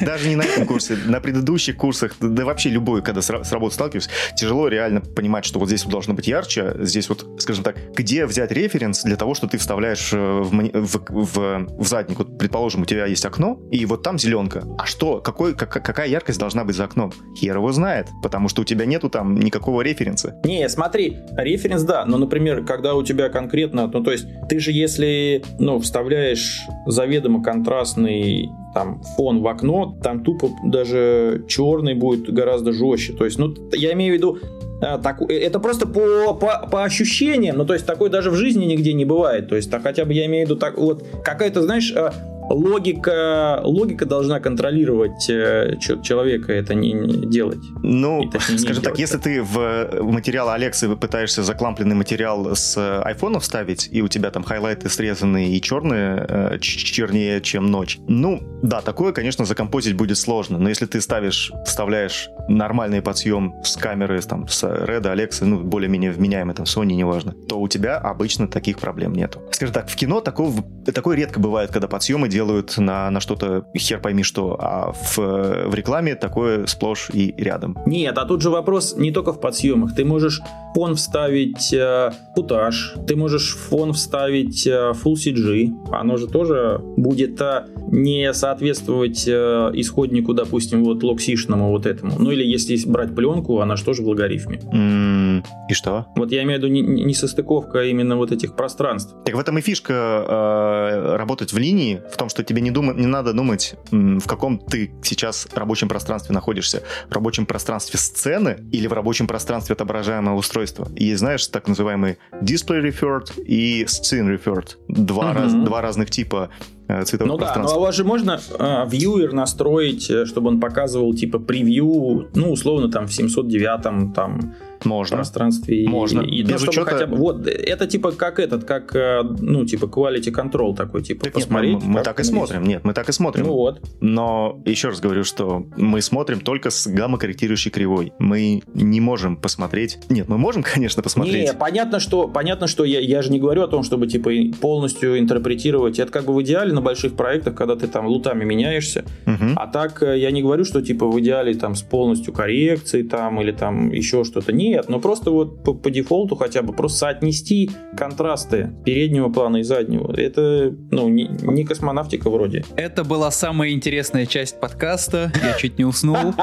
Даже не на этом курсе, на предыдущих курсах, да вообще любой, когда с работой сталкиваюсь, тяжело реально понимать, что вот здесь должно быть ярче, здесь вот, скажем так, где взять референс для того, что ты вставляешь в задник. Вот, предположим, у тебя есть окно, и вот там зеленка. А что? Какая яркость должна быть за окном? Хер его знает, потому что у тебя нету там никакого референса. Не, смотри, референс, да, но, например, когда у тебя конкретно, ну, то есть, ты же, если, ну, вставляешь заведомо контрастный там фон в окно, там тупо даже черный будет гораздо жестче. То есть, ну, я имею в виду, это просто по ощущениям, ну, то есть, такой даже в жизни нигде не бывает. То есть, так, хотя бы я имею в виду, так, вот, какая-то, знаешь... Логика должна контролировать человека, это не делать. Ну, скажем так, если ты в материал Алексы пытаешься заклампленный материал с айфона вставить, и у тебя там хайлайты срезанные и черные, чернее, чем ночь. Ну, да, такое, конечно, закомпозить будет сложно, но если ты вставляешь нормальный подсъем с камеры, там, с Red, Алексы, ну, более-менее вменяемый, там, Sony, неважно, то у тебя обычно таких проблем нету. Скажем так, в кино такое редко бывает, когда подсъемы делают на что-то хер пойми что, а в рекламе такое сплошь и рядом. Нет, а тут же вопрос не только в подсъемах. Ты можешь фон вставить футаж, ты можешь фон вставить full CG, оно же тоже будет не соответствовать исходнику, допустим, вот локсишному вот этому. Ну или если брать пленку, она же тоже в логарифме. И что? Вот я имею в виду несостыковка именно вот этих пространств. Так в этом и фишка работать в линии, в том, том, что тебе не надо думать, в каком ты сейчас рабочем пространстве находишься. В рабочем пространстве сцены или в рабочем пространстве отображаемого устройства. И знаешь, так называемый display referred и scene referred. Два разных типа цветовых пространств. Ну да, но у вас же можно вьюер настроить, чтобы он показывал типа превью, ну условно там в 709-м там... Можно. Пространстве. Можно. И без учета... хотя бы, вот, это типа как этот, как, ну, типа quality control такой, типа так посмотреть. Нет, мы так и смотрим, нет, мы так и смотрим. Ну вот. Но еще раз говорю, что мы смотрим только с гамма-корректирующей кривой. Мы не можем посмотреть. Нет, мы можем, конечно, посмотреть. Нет, понятно, что я же не говорю о том, чтобы, типа, полностью интерпретировать. Это как бы в идеале на больших проектах, когда ты там лутами меняешься. Угу. А так я не говорю, что, типа, в идеале там с полностью коррекцией там или там еще что-то. Нет, но просто вот по дефолту хотя бы просто соотнести контрасты переднего плана и заднего. Это, ну, не космонавтика вроде. Это была самая интересная часть подкаста. Я чуть не уснул.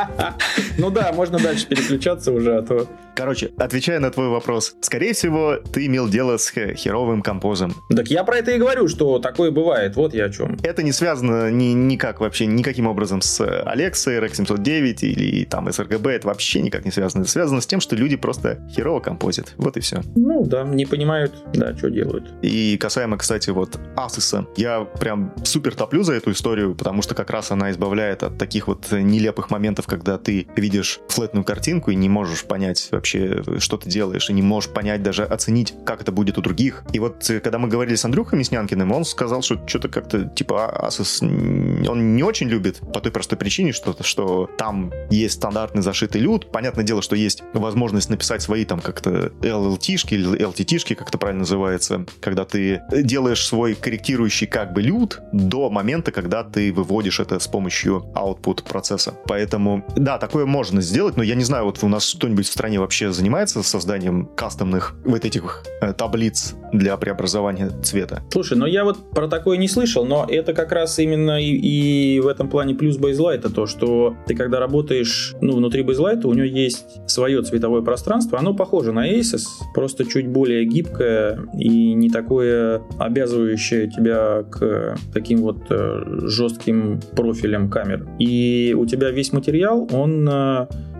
Ну да, можно дальше переключаться уже, а то... Короче, отвечая на твой вопрос, скорее всего, ты имел дело с херовым композом. Так я про это и говорю, что такое бывает, вот я о чем. Это не связано никак вообще, никаким образом с Alexa, RX709 или там sRGB, это вообще никак не связано. Это связано с тем, что люди просто херово композят, вот и все. Ну да, не понимают, да, что делают. И касаемо, кстати, вот Asus'а, я прям супер топлю за эту историю, потому что как раз она избавляет от таких вот нелепых моментов, когда ты видишь флетную картинку и не можешь понять вообще, что ты делаешь, и не можешь понять, даже оценить, как это будет у других. И вот, когда мы говорили с Андрюхой Мяснянкиным, он сказал, что что-то как-то, типа, Asus он не очень любит, по той простой причине, что там есть стандартный зашитый люд. Понятное дело, что есть возможность написать свои там как-то LLT-шки или LTT-шки, как это правильно называется, когда ты делаешь свой корректирующий как бы люд до момента, когда ты выводишь это с помощью output процесса. Поэтому, да, такое можно сделать, но я не знаю, вот у нас кто-нибудь в стране вообще занимается созданием кастомных вот этих таблиц для преобразования цвета. Слушай, ну я вот про такое не слышал, но это как раз именно и в этом плане плюс Baselight, то, что ты когда работаешь, ну, внутри Baselight, у него есть свое цветовое пространство, оно похоже на Asus, просто чуть более гибкое и не такое обязывающее тебя к таким вот жестким профилям камер. И у тебя весь материал, он...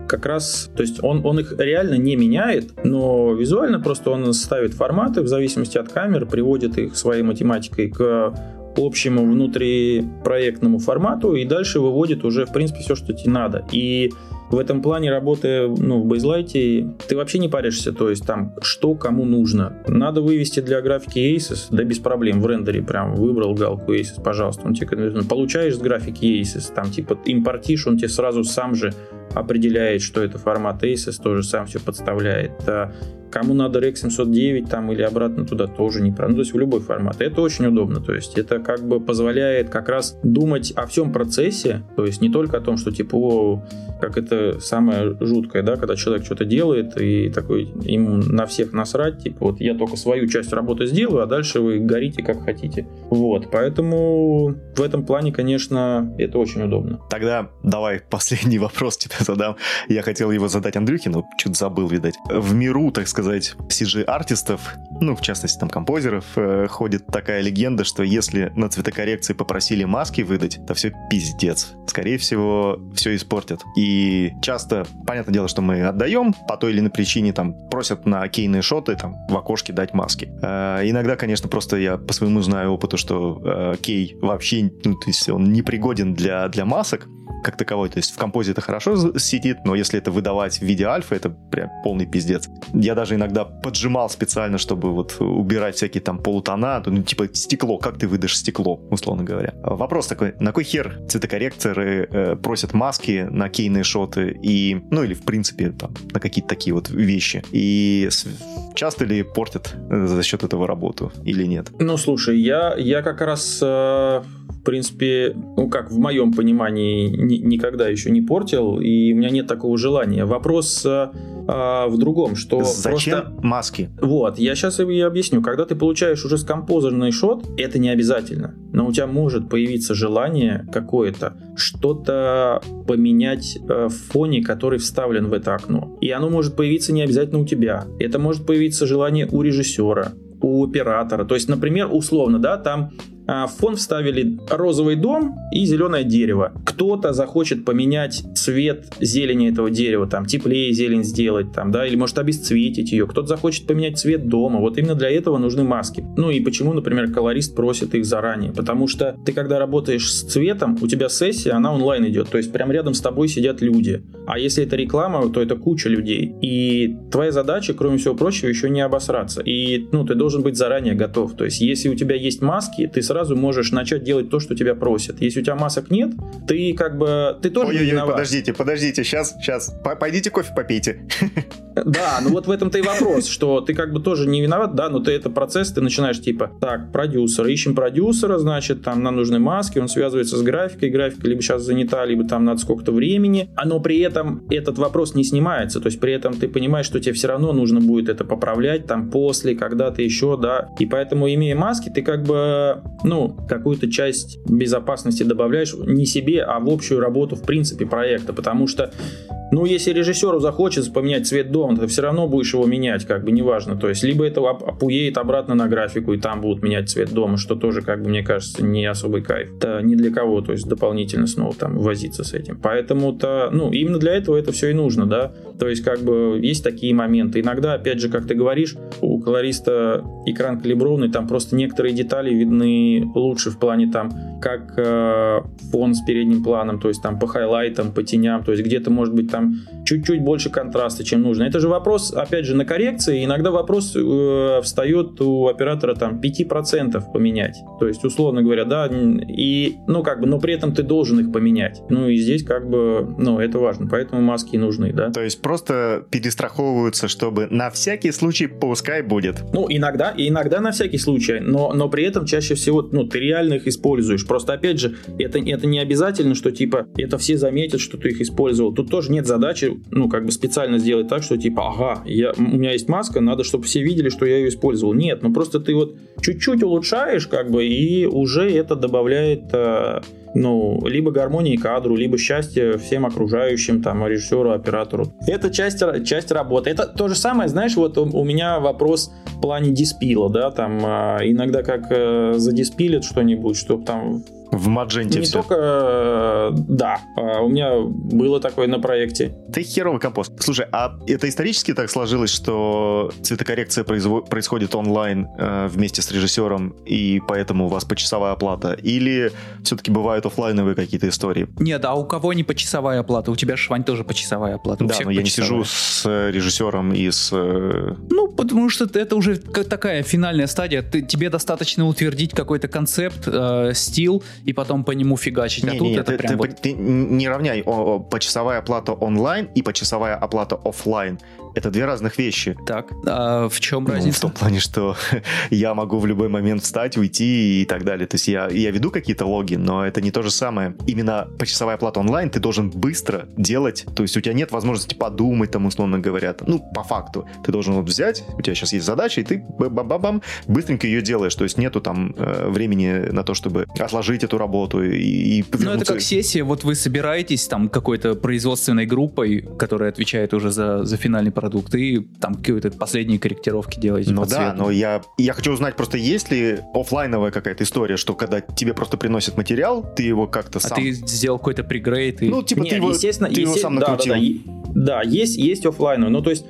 как раз, то есть он их реально не меняет, но визуально просто он ставит форматы в зависимости от камер, приводит их своей математикой к общему внутрипроектному формату и дальше выводит уже, в принципе, все, что тебе надо. И в этом плане работы, ну, в Baselight ты вообще не паришься, то есть там что кому нужно. Надо вывести для графики Asus, да без проблем, в рендере прям выбрал галку Asus, пожалуйста, он тебе получаешь с графики Asus, там типа импортишь, он тебе сразу сам же определяет, что это формат Asus, тоже сам все подставляет. А кому надо RX709 там или обратно туда, тоже не правильно. Ну, то есть в любой формат. Это очень удобно. То есть это как бы позволяет как раз думать о всем процессе. То есть не только о том, что типа, как это самое жуткое, да, когда человек что-то делает и такой, ему на всех насрать, типа вот я только свою часть работы сделаю, а дальше вы горите как хотите. Вот, поэтому в этом плане, конечно, это очень удобно. Тогда давай последний вопрос тебе задам. Я хотел его задать Андрюхе, но чуть забыл, видать. В миру, так сказать, CG-артистов, ну, в частности, там, композеров, ходит такая легенда, что если на цветокоррекции попросили маски выдать, то все пиздец. Скорее всего, все испортят. И часто, понятное дело, что мы отдаем, по той или иной причине, там, просят на окейные шоты, там, в окошке дать маски. Иногда, конечно, просто я по своему знаю опыту, что кей вообще, ну, то есть он непригоден для масок, как таковой. То есть в композе это хорошо сидит, но если это выдавать в виде альфа, это прям полный пиздец. Я даже иногда поджимал специально, чтобы вот убирать всякие там полутона, ну типа стекло, как ты выдашь стекло, условно говоря. Вопрос такой, на кой хер цветокорректоры просят маски на кейные шоты и, ну или в принципе там на какие-то такие вот вещи? И часто ли портят за счет этого работу или нет? Ну слушай, я как раз... в принципе, ну как в моем понимании, никогда еще не портил, и у меня нет такого желания. Вопрос в другом, что зачем просто... маски? Вот, я сейчас и объясню. Когда ты получаешь уже скомпозерный шот, это не обязательно, но у тебя может появиться желание какое-то, что-то поменять в фоне, который вставлен в это окно. И оно может появиться не обязательно у тебя. Это может появиться желание у режиссера, у оператора. То есть, например, условно, да, там в фон вставили розовый дом и зеленое дерево. Кто-то захочет поменять цвет зелени этого дерева, там теплее зелень сделать, там, да, или может обесцветить ее. Кто-то захочет поменять цвет дома. Вот именно для этого нужны маски. Ну и почему, например, колорист просит их заранее? Потому что ты, когда работаешь с цветом, у тебя сессия, она онлайн идет, то есть прям рядом с тобой сидят люди. А если это реклама, то это куча людей. И твоя задача, кроме всего прочего, еще не обосраться. И, ну, ты должен быть заранее готов. То есть, если у тебя есть маски, ты сразу можешь начать делать то, что тебя просят. Если у тебя масок нет, ты как бы... Ты тоже не виноват. Подождите, сейчас. Пойдите кофе попейте. Да, ну вот в этом-то и вопрос, что ты как бы тоже не виноват, да, но ты это процесс, ты начинаешь типа, так, продюсер, ищем продюсера, значит, там нам нужны маски, он связывается с графикой, графика либо сейчас занята, либо там надо сколько-то времени, но при этом этот вопрос не снимается, то есть при этом ты понимаешь, что тебе все равно нужно будет это поправлять там после, когда-то еще, да, и поэтому, имея маски, ты как бы, ну, какую-то часть безопасности добавляешь не себе, а в общую работу, в принципе, проекта, потому что, ну, если режиссеру захочется поменять цвет дома, ты все равно будешь его менять, как бы, неважно, то есть либо это опуедет обратно на графику, и там будут менять цвет дома, что тоже, как бы, мне кажется, не особый кайф. Это ни для кого, то есть дополнительно снова там возиться с этим. Поэтому-то, ну, именно для этого это все и нужно, да. То есть, как бы, есть такие моменты. Иногда, опять же, как ты говоришь, у колориста экран калиброванный, там просто некоторые детали видны лучше в плане, там, как фон с передним планом, то есть, там, по хайлайтам, по теням, то есть, где-то, может быть, там, чуть-чуть больше контраста, чем нужно. Это же вопрос, опять же, на коррекции. Иногда вопрос встает у оператора, там, 5% поменять. То есть, условно говоря, да, и, ну, как бы, но при этом ты должен их поменять. Ну, и здесь, как бы, ну, это важно. Поэтому маски нужны, да. То есть, просто перестраховываются, чтобы на всякий случай пускай будет. Ну, иногда на всякий случай, но при этом чаще всего, ну, ты реально их используешь. Просто, опять же, это не обязательно, что, типа, это все заметят, что ты их использовал. Тут тоже нет задачи, ну, как бы специально сделать так, что, типа, ага, у меня есть маска, надо, чтобы все видели, что я ее использовал. Нет, ну, просто ты вот чуть-чуть улучшаешь, как бы, и уже это добавляет... ну, либо гармонии кадру, либо счастья всем окружающим, там, режиссеру, оператору. Это часть работы. Это то же самое, знаешь, вот у меня вопрос в плане диспила, да, там, иногда как задиспилят что-нибудь, чтобы там... В Мадженте все. Не только... Да, у меня было такое на проекте. Ты херовый компост. Слушай, а это исторически так сложилось, что цветокоррекция происходит онлайн вместе с режиссером, и поэтому у вас почасовая оплата? Или все-таки бывают офлайновые какие-то истории? Нет, а у кого не почасовая оплата? У тебя, Швань, тоже почасовая оплата. Да, но я не сижу с режиссером и с... Ну, потому что это уже такая финальная стадия. Тебе достаточно утвердить какой-то концепт, стил, и потом по нему фигачить. Ты не равняй почасовая оплата онлайн и почасовая оплата офлайн. Это две разных вещи. Так, а в чем разница? В том плане, что я могу в любой момент встать, уйти и так далее. То есть я веду какие-то логи, но это не то же самое. Именно почасовая оплата онлайн ты должен быстро делать. То есть у тебя нет возможности подумать, там, условно говоря. Ну, по факту. Ты должен вот взять, у тебя сейчас есть задача, и ты бам-бам-бам быстренько ее делаешь. То есть нету там времени на то, чтобы отложить эту работу и повернуться. Ну, это как сессия. Вот вы собираетесь там какой-то производственной группой, которая отвечает уже за финальный продукт, и там какие-то последние корректировки делаете. Ну да, но я хочу узнать просто, есть ли офлайновая какая-то история, что когда тебе просто приносят материал, ты его как-то сам... А ты сделал какой-то прегрейд и... Ну, типа, нет, ты его сам накрутил. Да, есть офлайновая. Ну, то есть,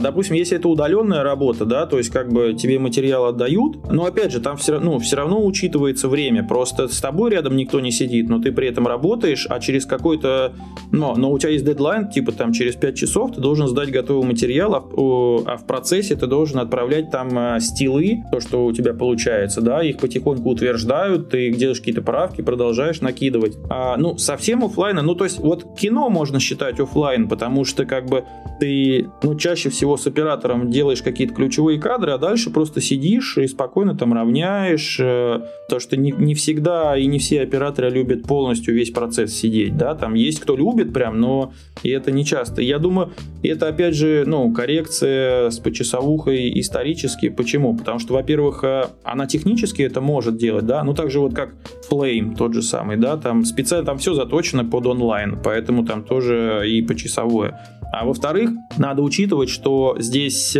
допустим, если это удаленная работа, да, то есть как бы тебе материал отдают, но опять же, там все равно учитывается время, просто с тобой рядом никто не сидит, но ты при этом работаешь, а через какой-то, но у тебя есть дедлайн, типа там через 5 часов ты должен сдать готовый материал, а в процессе ты должен отправлять там стилы, то, что у тебя получается, да, их потихоньку утверждают, ты делаешь какие-то правки, продолжаешь накидывать. Ну, совсем офлайна, ну, то есть вот кино можно считать офлайн, потому что как бы ты, ну, чаще всего с оператором делаешь какие-то ключевые кадры, а дальше просто сидишь и спокойно там равняешь, потому что не всегда и не все операторы любят полностью весь процесс сидеть, да, там есть кто любит прям, но и это не часто. Я думаю, это опять же, ну, коррекция с почасовухой исторически. Почему? Потому что, во-первых, она технически это может делать, да, ну, так же вот как Flame тот же самый, да, там специально там все заточено под онлайн, поэтому там тоже и почасовое. А во-вторых, надо учитывать, что здесь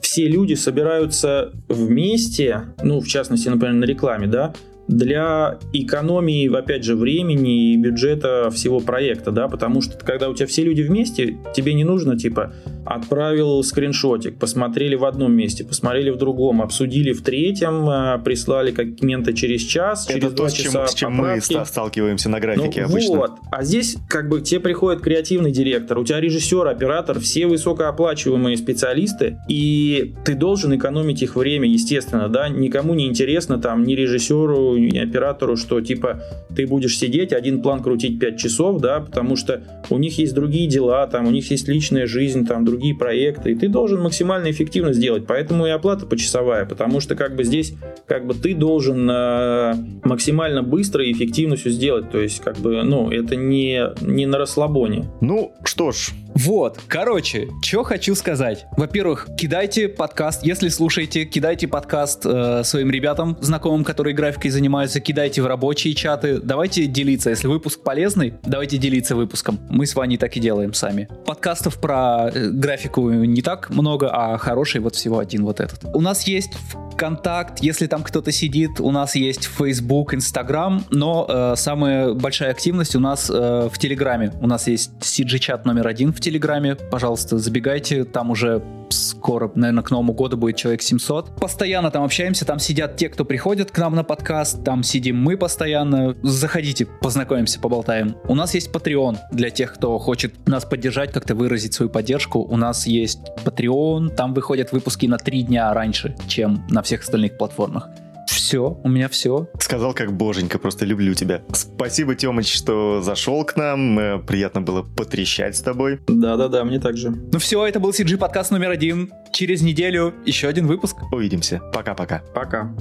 все люди собираются вместе, ну, в частности, например, на рекламе, да, для экономии, опять же, времени и бюджета всего проекта, да, потому что когда у тебя все люди вместе, тебе не нужно, типа, отправил скриншотик, посмотрели в одном месте, посмотрели в другом, обсудили в третьем, прислали какие-то через час, это через 2 часа поправки. Это то, с чем мы сталкиваемся на графике обычно. Вот, а здесь, как бы, тебе приходит креативный директор, у тебя режиссер, оператор, все высокооплачиваемые специалисты, и ты должен экономить их время, естественно, да, никому не интересно, там, ни режиссеру, ни оператору, что, типа, ты будешь сидеть, один план крутить 5 часов, да, потому что у них есть другие дела, там, у них есть личная жизнь, там, другие проекты, и ты должен максимально эффективно сделать, поэтому и оплата почасовая, потому что, как бы, здесь, как бы, ты должен максимально быстро и эффективно все сделать, то есть, как бы, ну, это не на расслабоне. Ну, что ж. Вот, короче, что хочу сказать. Во-первых, кидайте подкаст, если слушаете, кидайте подкаст своим ребятам, знакомым, которые графикой занимаются, кидайте в рабочие чаты, давайте делиться. Если выпуск полезный, давайте делиться выпуском. Мы с Ваней так и делаем сами. Подкастов про графику не так много, а хороший вот всего один вот этот. У нас есть ВКонтакт, если там кто-то сидит, у нас есть Facebook, Instagram, но самая большая активность у нас в Телеграме. У нас есть Сиджи чат номер 1 в Телеграме, пожалуйста, забегайте, там уже скоро, наверное, к Новому году будет человек 700. Постоянно там общаемся, там сидят те, кто приходит к нам на подкаст, там сидим мы постоянно. Заходите, познакомимся, поболтаем. У нас есть Патреон для тех, кто хочет нас поддержать, как-то выразить свою поддержку. У нас есть Патреон, там выходят выпуски на 3 дня раньше, чем на всех остальных платформах. Все, у меня все. Сказал как боженька, просто люблю тебя. Спасибо, Тёмыч, что зашел к нам. Приятно было потрещать с тобой. Да-да-да, мне так же. Ну все, это был CG подкаст номер 1. Через неделю еще один выпуск. Увидимся. Пока-пока. Пока.